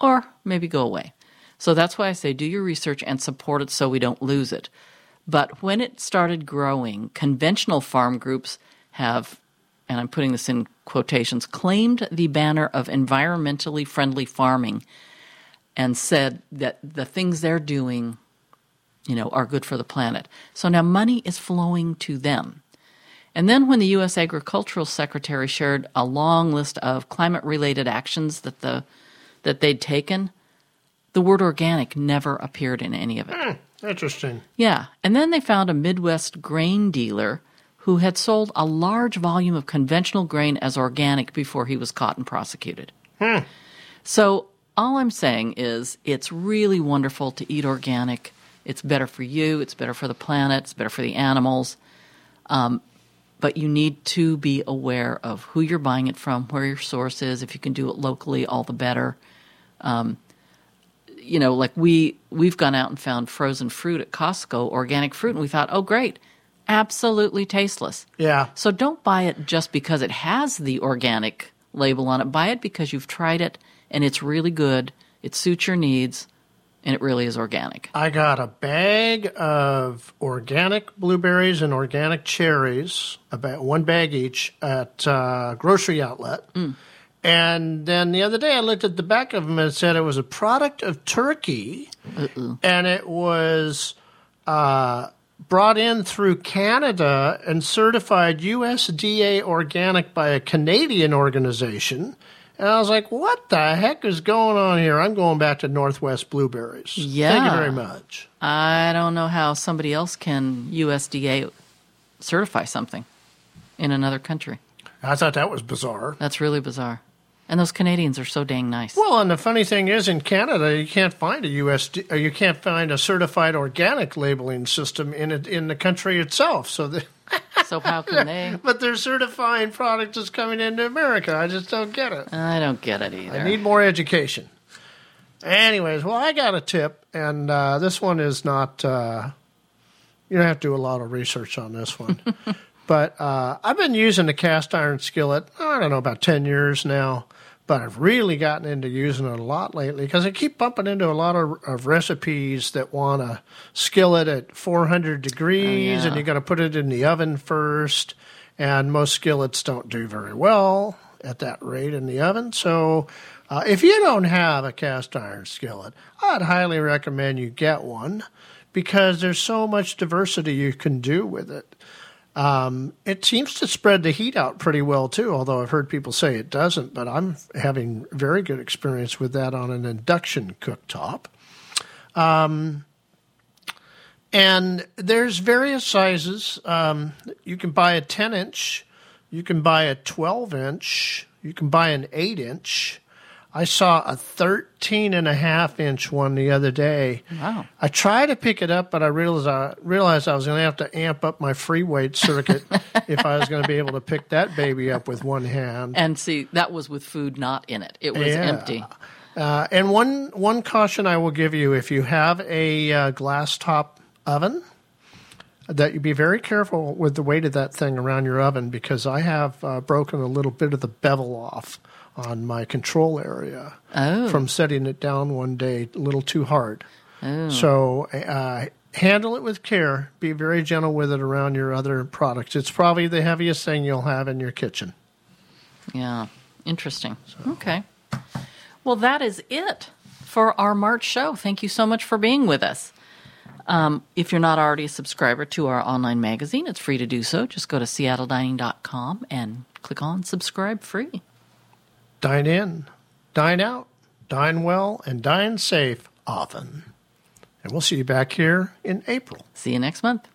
or maybe go away. So that's why I say do your research and support it so we don't lose it. But when it started growing, conventional farm groups have, and I'm putting this in quotations, claimed the banner of environmentally friendly farming and said that the things they're doing, you know, are good for the planet. So now money is flowing to them. And then when the U.S. Agricultural Secretary shared a long list of climate-related actions that that they'd taken, the word organic never appeared in any of it. Interesting. Yeah. And then they found a Midwest grain dealer who had sold a large volume of conventional grain as organic before he was caught and prosecuted. So all I'm saying is it's really wonderful to eat organic. It's better for you. It's better for the planet. It's better for the animals. But you need to be aware of who you're buying it from, where your source is. If you can do it locally, all the better. You know, like we've gone out and found frozen fruit at Costco, organic fruit, and we thought, oh, great, absolutely tasteless. Yeah. So don't buy it just because it has the organic label on it. Buy it because you've tried it, and it's really good. It suits your needs, and it really is organic. I got a bag of organic blueberries and organic cherries, about one bag each, at a grocery outlet. And then the other day I looked at the back of them and it said it was a product of Turkey. And it was brought in through Canada and certified USDA organic by a Canadian organization. And I was like, what the heck is going on here? I'm going back to Northwest Blueberries. Yeah. Thank you very much. I don't know how somebody else can USDA certify something in another country. I thought that was bizarre. That's really bizarre. And those Canadians are so dang nice. Well, and the funny thing is, in Canada, you can't find a you can't find a certified organic labeling system in the country itself. So so how can they? But they're certifying products that's coming into America. I just don't get it. I don't get it either. I need more education. Anyways, well, I got a tip, and this one is not. You don't have to do a lot of research on this one. But I've been using the cast iron skillet, I don't know, about 10 years now. But I've really gotten into using it a lot lately because I keep bumping into a lot of recipes that want a skillet at 400 degrees and you got to put it in the oven first. And most skillets don't do very well at that rate in the oven. So if you don't have a cast iron skillet, I'd highly recommend you get one because there's so much diversity you can do with it. It seems to spread the heat out pretty well, too, although I've heard people say it doesn't. But I'm having very good experience with that on an induction cooktop. And there's various sizes. You can buy a 10-inch. You can buy a 12-inch. You can buy an 8-inch. I saw a 13.5-inch one the other day. Wow. I tried to pick it up, but I realized I was going to have to amp up my free weight circuit if I was going to be able to pick that baby up with one hand. And see, that was with food not in it. It was empty. And one caution I will give you, if you have a glass top oven, that you be very careful with the weight of that thing around your oven because I have broken a little bit of the bevel off on my control area from setting it down one day a little too hard. So handle it with care. Be very gentle with it around your other products. It's probably the heaviest thing you'll have in your kitchen. Yeah, interesting. So. Okay. Well, that is it for our March show. Thank you so much for being with us. If you're not already a subscriber to our online magazine, it's free to do so. Just go to seattledining.com and click on subscribe free. Dine in, dine out, dine well, and dine safe often. And we'll see you back here in April. See you next month.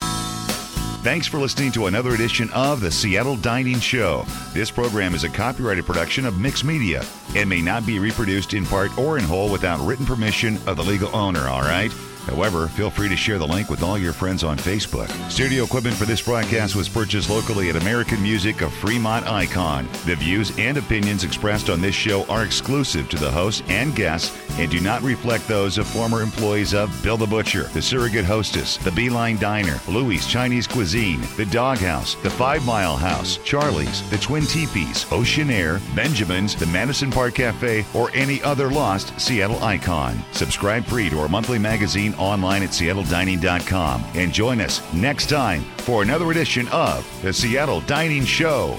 Thanks for listening to another edition of the Seattle Dining Show. This program is a copyrighted production of Mixed Media and may not be reproduced in part or in whole without written permission of the legal owner, all right? However, feel free to share the link with all your friends on Facebook. Studio equipment for this broadcast was purchased locally at American Music of Fremont Icon. The views and opinions expressed on this show are exclusive to the hosts and guests and do not reflect those of former employees of Bill the Butcher, the Surrogate Hostess, the Beeline Diner, Louie's Chinese Cuisine, the Doghouse, the 5 Mile House, Charlie's, the Twin Teepees, Ocean Air, Benjamin's, the Madison Park Cafe, or any other lost Seattle icon. Subscribe free to our monthly magazine online at seattledining.com and join us next time for another edition of the Seattle Dining Show.